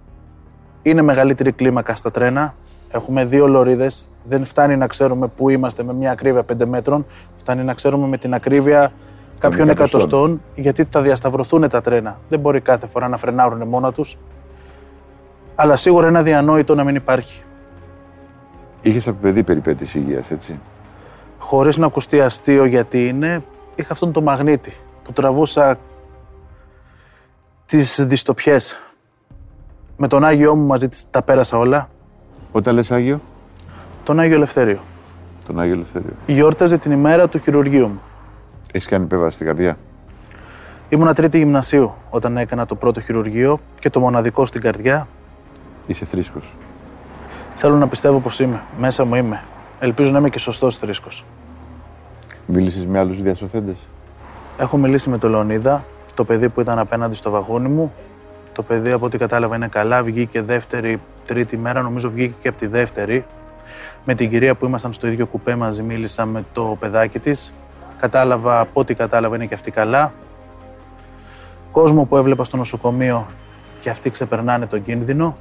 Είναι μεγαλύτερη κλίμακα στα τρένα, έχουμε δύο λωρίδες, δεν φτάνει να ξέρουμε που είμαστε με μια ακρίβεια πέντε μέτρων, φτάνει να ξέρουμε με την ακρίβεια κάποιων εκατοστών, γιατί θα διασταυρωθούν τα τρένα. Δεν μπορεί κάθε φορά να φρενάρουν μόνα τους, αλλά σίγουρα είναι αδιανόητο να μην υπάρχει. Είχες από παιδί περιπέτειες υγείας, έτσι. Χωρίς να ακουστεί αστείο γιατί είναι, είχα αυτόν τον μαγνήτη που τραβούσα τις δυστοπιές. Με τον Άγιο μου μαζί τα πέρασα όλα. Όταν λες Άγιο? Τον Άγιο Ελευθέριο. Τον Άγιο Ελευθέριο. Γιόρταζε την ημέρα του χειρουργείου μου. Έχεις κάνει επέμβαση στην καρδιά? Ήμουνα τρίτη γυμνασίου όταν έκανα το πρώτο χειρουργείο και το μοναδικό στην καρδιά. Είσαι θρήσκος. Θέλω να πιστεύω πως είμαι. Μέσα μου είμαι. Ελπίζω να είμαι και σωστός θρήσκος. Μίλησες με άλλους διασωθέντες? Έχω μιλήσει με τον Λεωνίδα, το παιδί που ήταν απέναντι στο βαγόνι μου. Το παιδί, από ό,τι κατάλαβα, είναι καλά. Βγήκε δεύτερη, τρίτη μέρα. Νομίζω βγήκε και από τη δεύτερη. Με την κυρία που ήμασταν στο ίδιο κουπέ μαζί, μίλησα με το παιδάκι της. Κατάλαβα, από ό,τι κατάλαβα, είναι και αυτή καλά. Κόσμο που έβλεπα στο νοσοκομείο και αυτοί ξεπερνάνε τον κίνδυνο.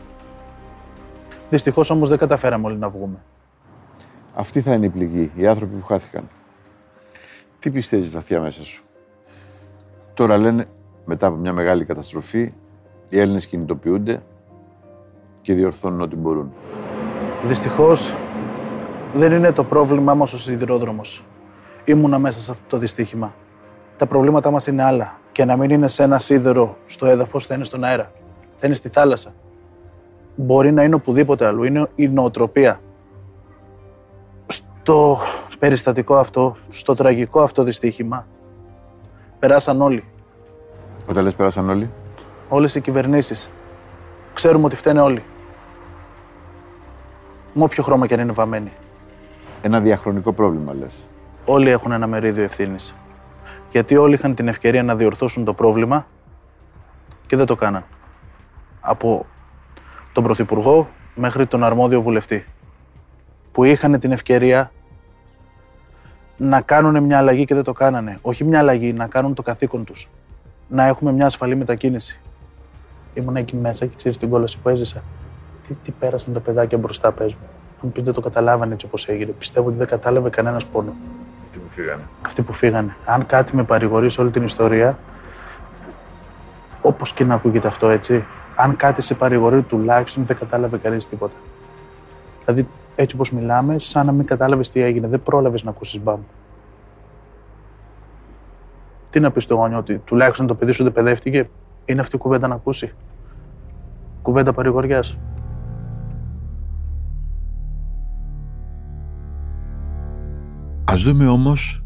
Δυστυχώς όμως δεν καταφέραμε όλοι να βγούμε. Αυτή θα είναι η πληγή, οι άνθρωποι που χάθηκαν. Τι πιστεύεις βαθιά μέσα σου? Τώρα λένε, μετά από μια μεγάλη καταστροφή, οι Έλληνες κινητοποιούνται και διορθώνουν ό,τι μπορούν. Δυστυχώς δεν είναι το πρόβλημά μας ο σιδηρόδρομος. Ήμουνα μέσα σε αυτό το δυστύχημα. Τα προβλήματά μας είναι άλλα. Και να μην είναι σε ένα σίδερο στο έδαφος, θα είναι στον αέρα. Θα είναι στη θάλασσα. Μπορεί να είναι οπουδήποτε αλλού. Είναι η νοοτροπία. Στο περιστατικό αυτό, στο τραγικό αυτό δυστύχημα, περάσαν όλοι. Όταν λες περάσαν όλοι? Όλες οι κυβερνήσεις. Ξέρουμε ότι φταίνε όλοι. Με όποιο χρώμα και αν είναι βαμμένοι. Ένα διαχρονικό πρόβλημα, λες. Όλοι έχουν ένα μερίδιο ευθύνης. Γιατί όλοι είχαν την ευκαιρία να διορθώσουν το πρόβλημα και δεν το κάναν. Από τον Πρωθυπουργό μέχρι τον αρμόδιο βουλευτή, που είχαν την ευκαιρία να κάνουν μια αλλαγή και δεν το κάνανε. Όχι μια αλλαγή, να κάνουν το καθήκον τους. Να έχουμε μια ασφαλή μετακίνηση. Ήμουν εκεί μέσα και ξέρεις την κόλαση που έζησα. Τι, τι πέρασαν τα παιδάκια μπροστά, πες μου. Αν πείτε, το καταλάβανε έτσι όπως έγινε. Πιστεύω ότι δεν κατάλαβε κανένας πόνο. Αυτοί που φύγανε. Αυτοί που φύγανε. Αν κάτι με παρηγορεί σε όλη την ιστορία, όπως και να ακούγεται αυτό έτσι, αν κάτι σε παρηγορεί, τουλάχιστον δεν κατάλαβε κανείς τίποτα. Δηλαδή, έτσι όπως μιλάμε, σαν να μην κατάλαβες τι έγινε, δεν πρόλαβες να ακούσεις μπαμ. Τι να πεις στο γονιό, ότι τουλάχιστον το παιδί σου δεν παιδεύτηκε? Είναι αυτή η κουβέντα να ακούσει? Κουβέντα παρηγοριάς. Ας δούμε όμως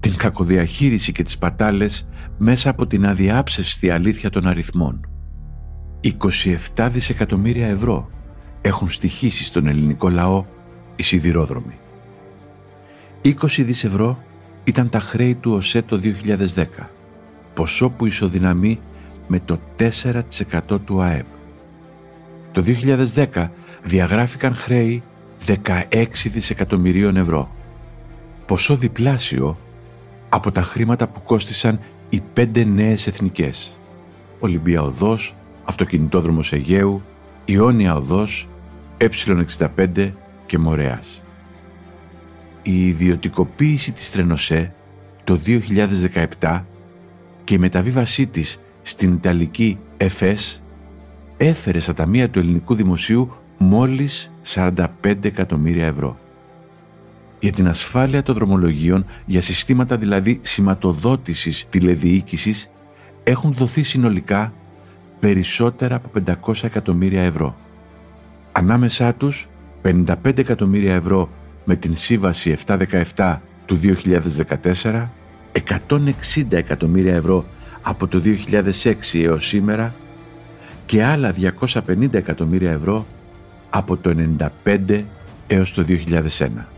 την κακοδιαχείριση και τις πατάλες μέσα από την αδιάψευστη αλήθεια των αριθμών. είκοσι επτά δισεκατομμύρια ευρώ έχουν στοιχήσει στον ελληνικό λαό οι σιδηρόδρομοι. είκοσι δισεκατομμύρια ευρώ ήταν τα χρέη του ΟΣΕ το δύο χιλιάδες δέκα, ποσό που ισοδυναμεί με το τέσσερα τοις εκατό του ΑΕΠ. Το δύο χιλιάδες δέκα διαγράφηκαν χρέη δεκαέξι δισεκατομμυρίων ευρώ, ποσό διπλάσιο από τα χρήματα που κόστησαν οι πέντε νέες εθνικές, Ολυμπία Οδός, Αυτοκινητόδρομος Αιγαίου, Ιόνια Οδός, Ε εξήντα πέντε και Μορέας. Η ιδιωτικοποίηση της Τρενοσέ το δύο χιλιάδες δεκαεπτά και η μεταβίβασή της στην Ιταλική εφ ες έφερε στα ταμεία του ελληνικού δημοσίου μόλις σαράντα πέντε εκατομμύρια ευρώ. Για την ασφάλεια των δρομολογίων, για συστήματα δηλαδή σηματοδότησης τηλεδιοίκησης, έχουν δοθεί συνολικά περισσότερα από πεντακόσια εκατομμύρια ευρώ. Ανάμεσά τους πενήντα πέντε εκατομμύρια ευρώ με την σύμβαση επτακόσια δεκαεπτά του δύο χιλιάδες δεκατέσσερα, εκατόν εξήντα εκατομμύρια ευρώ από το δύο χιλιάδες έξι έως σήμερα και άλλα διακόσια πενήντα εκατομμύρια ευρώ από το ενενήντα πέντε έως το δύο χιλιάδες ένα.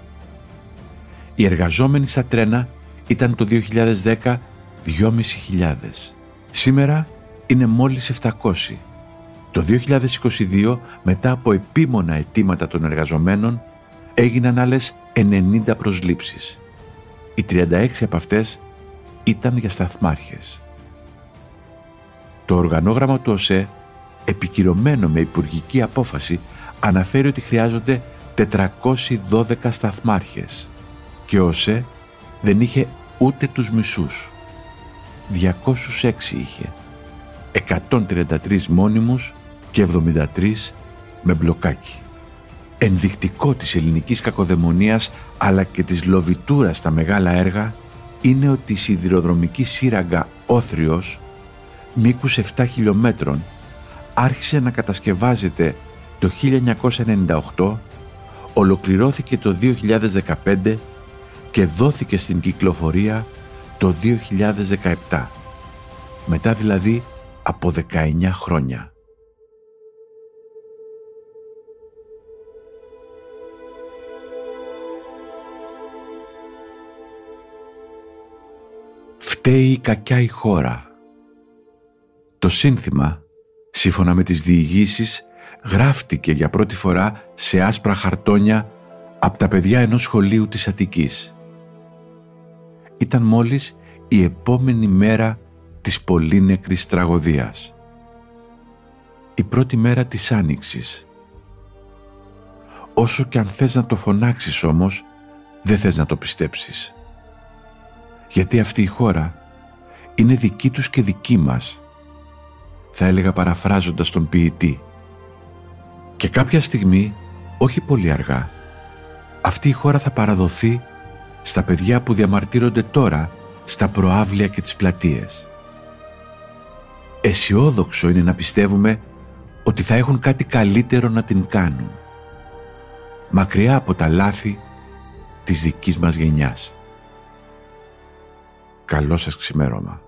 Οι εργαζόμενοι στα τρένα ήταν το δύο χιλιάδες δέκα δυόμισι χιλιάδες. Σήμερα είναι μόλις επτακόσιοι. Το δύο χιλιάδες είκοσι δύο, μετά από επίμονα αιτήματα των εργαζομένων, έγιναν άλλες ενενήντα προσλήψεις. Οι τριάντα έξι από αυτές ήταν για σταθμάρχες. Το οργανόγραμμα του ΟΣΕ, επικυρωμένο με υπουργική απόφαση, αναφέρει ότι χρειάζονται τετρακόσιοι δώδεκα σταθμάρχες και ο ΟΣΕ δεν είχε ούτε τους μισούς. διακόσιους έξι είχε, εκατόν τριάντα τρεις μόνιμους και εβδομήντα τρεις με μπλοκάκι. Ενδεικτικό της ελληνικής κακοδαιμονίας αλλά και της λοβιτούρας στα μεγάλα έργα είναι ότι η σιδηροδρομική σύραγγα Όθριος, μήκους επτά χιλιομέτρων, άρχισε να κατασκευάζεται το χίλια εννιακόσια ενενήντα οκτώ, ολοκληρώθηκε το δύο χιλιάδες δεκαπέντε και δόθηκε στην κυκλοφορία το δύο χιλιάδες δεκαεπτά, μετά δηλαδή από δεκαεννιά χρόνια. Φταίει η κακιά η χώρα. Το σύνθημα, σύμφωνα με τις διηγήσεις, γράφτηκε για πρώτη φορά σε άσπρα χαρτόνια από τα παιδιά ενός σχολείου της Αττικής. Ήταν μόλις η επόμενη μέρα της πολύνεκρης τραγωδίας. Η πρώτη μέρα της Άνοιξης. Όσο και αν θες να το φωνάξεις όμως, δεν θες να το πιστέψεις. Γιατί αυτή η χώρα είναι δική τους και δική μας, θα έλεγα παραφράζοντας τον ποιητή. Και κάποια στιγμή, όχι πολύ αργά, αυτή η χώρα θα παραδοθεί στα παιδιά που διαμαρτύρονται τώρα στα προάβλια και τις πλατείες. Αισιόδοξο είναι να πιστεύουμε ότι θα έχουν κάτι καλύτερο να την κάνουν, μακριά από τα λάθη της δικής μας γενιάς. Καλό σας ξημέρωμα.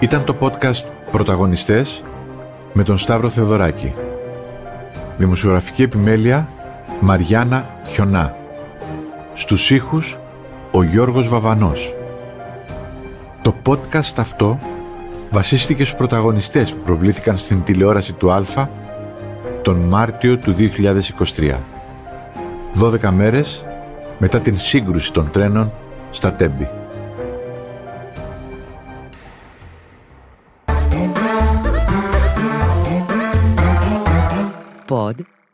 Ήταν το podcast «Πρωταγωνιστές» με τον Σταύρο Θεοδωράκη. Δημοσιογραφική επιμέλεια Μαριάννα Χιονά. Στους ήχους ο Γιώργος Βαβανός. Το podcast αυτό βασίστηκε στους πρωταγωνιστές που προβλήθηκαν στην τηλεόραση του Α τον Μάρτιο του δύο χιλιάδες είκοσι τρία. δώδεκα μέρες μετά την σύγκρουση των τρένων στα Τέμπη. pod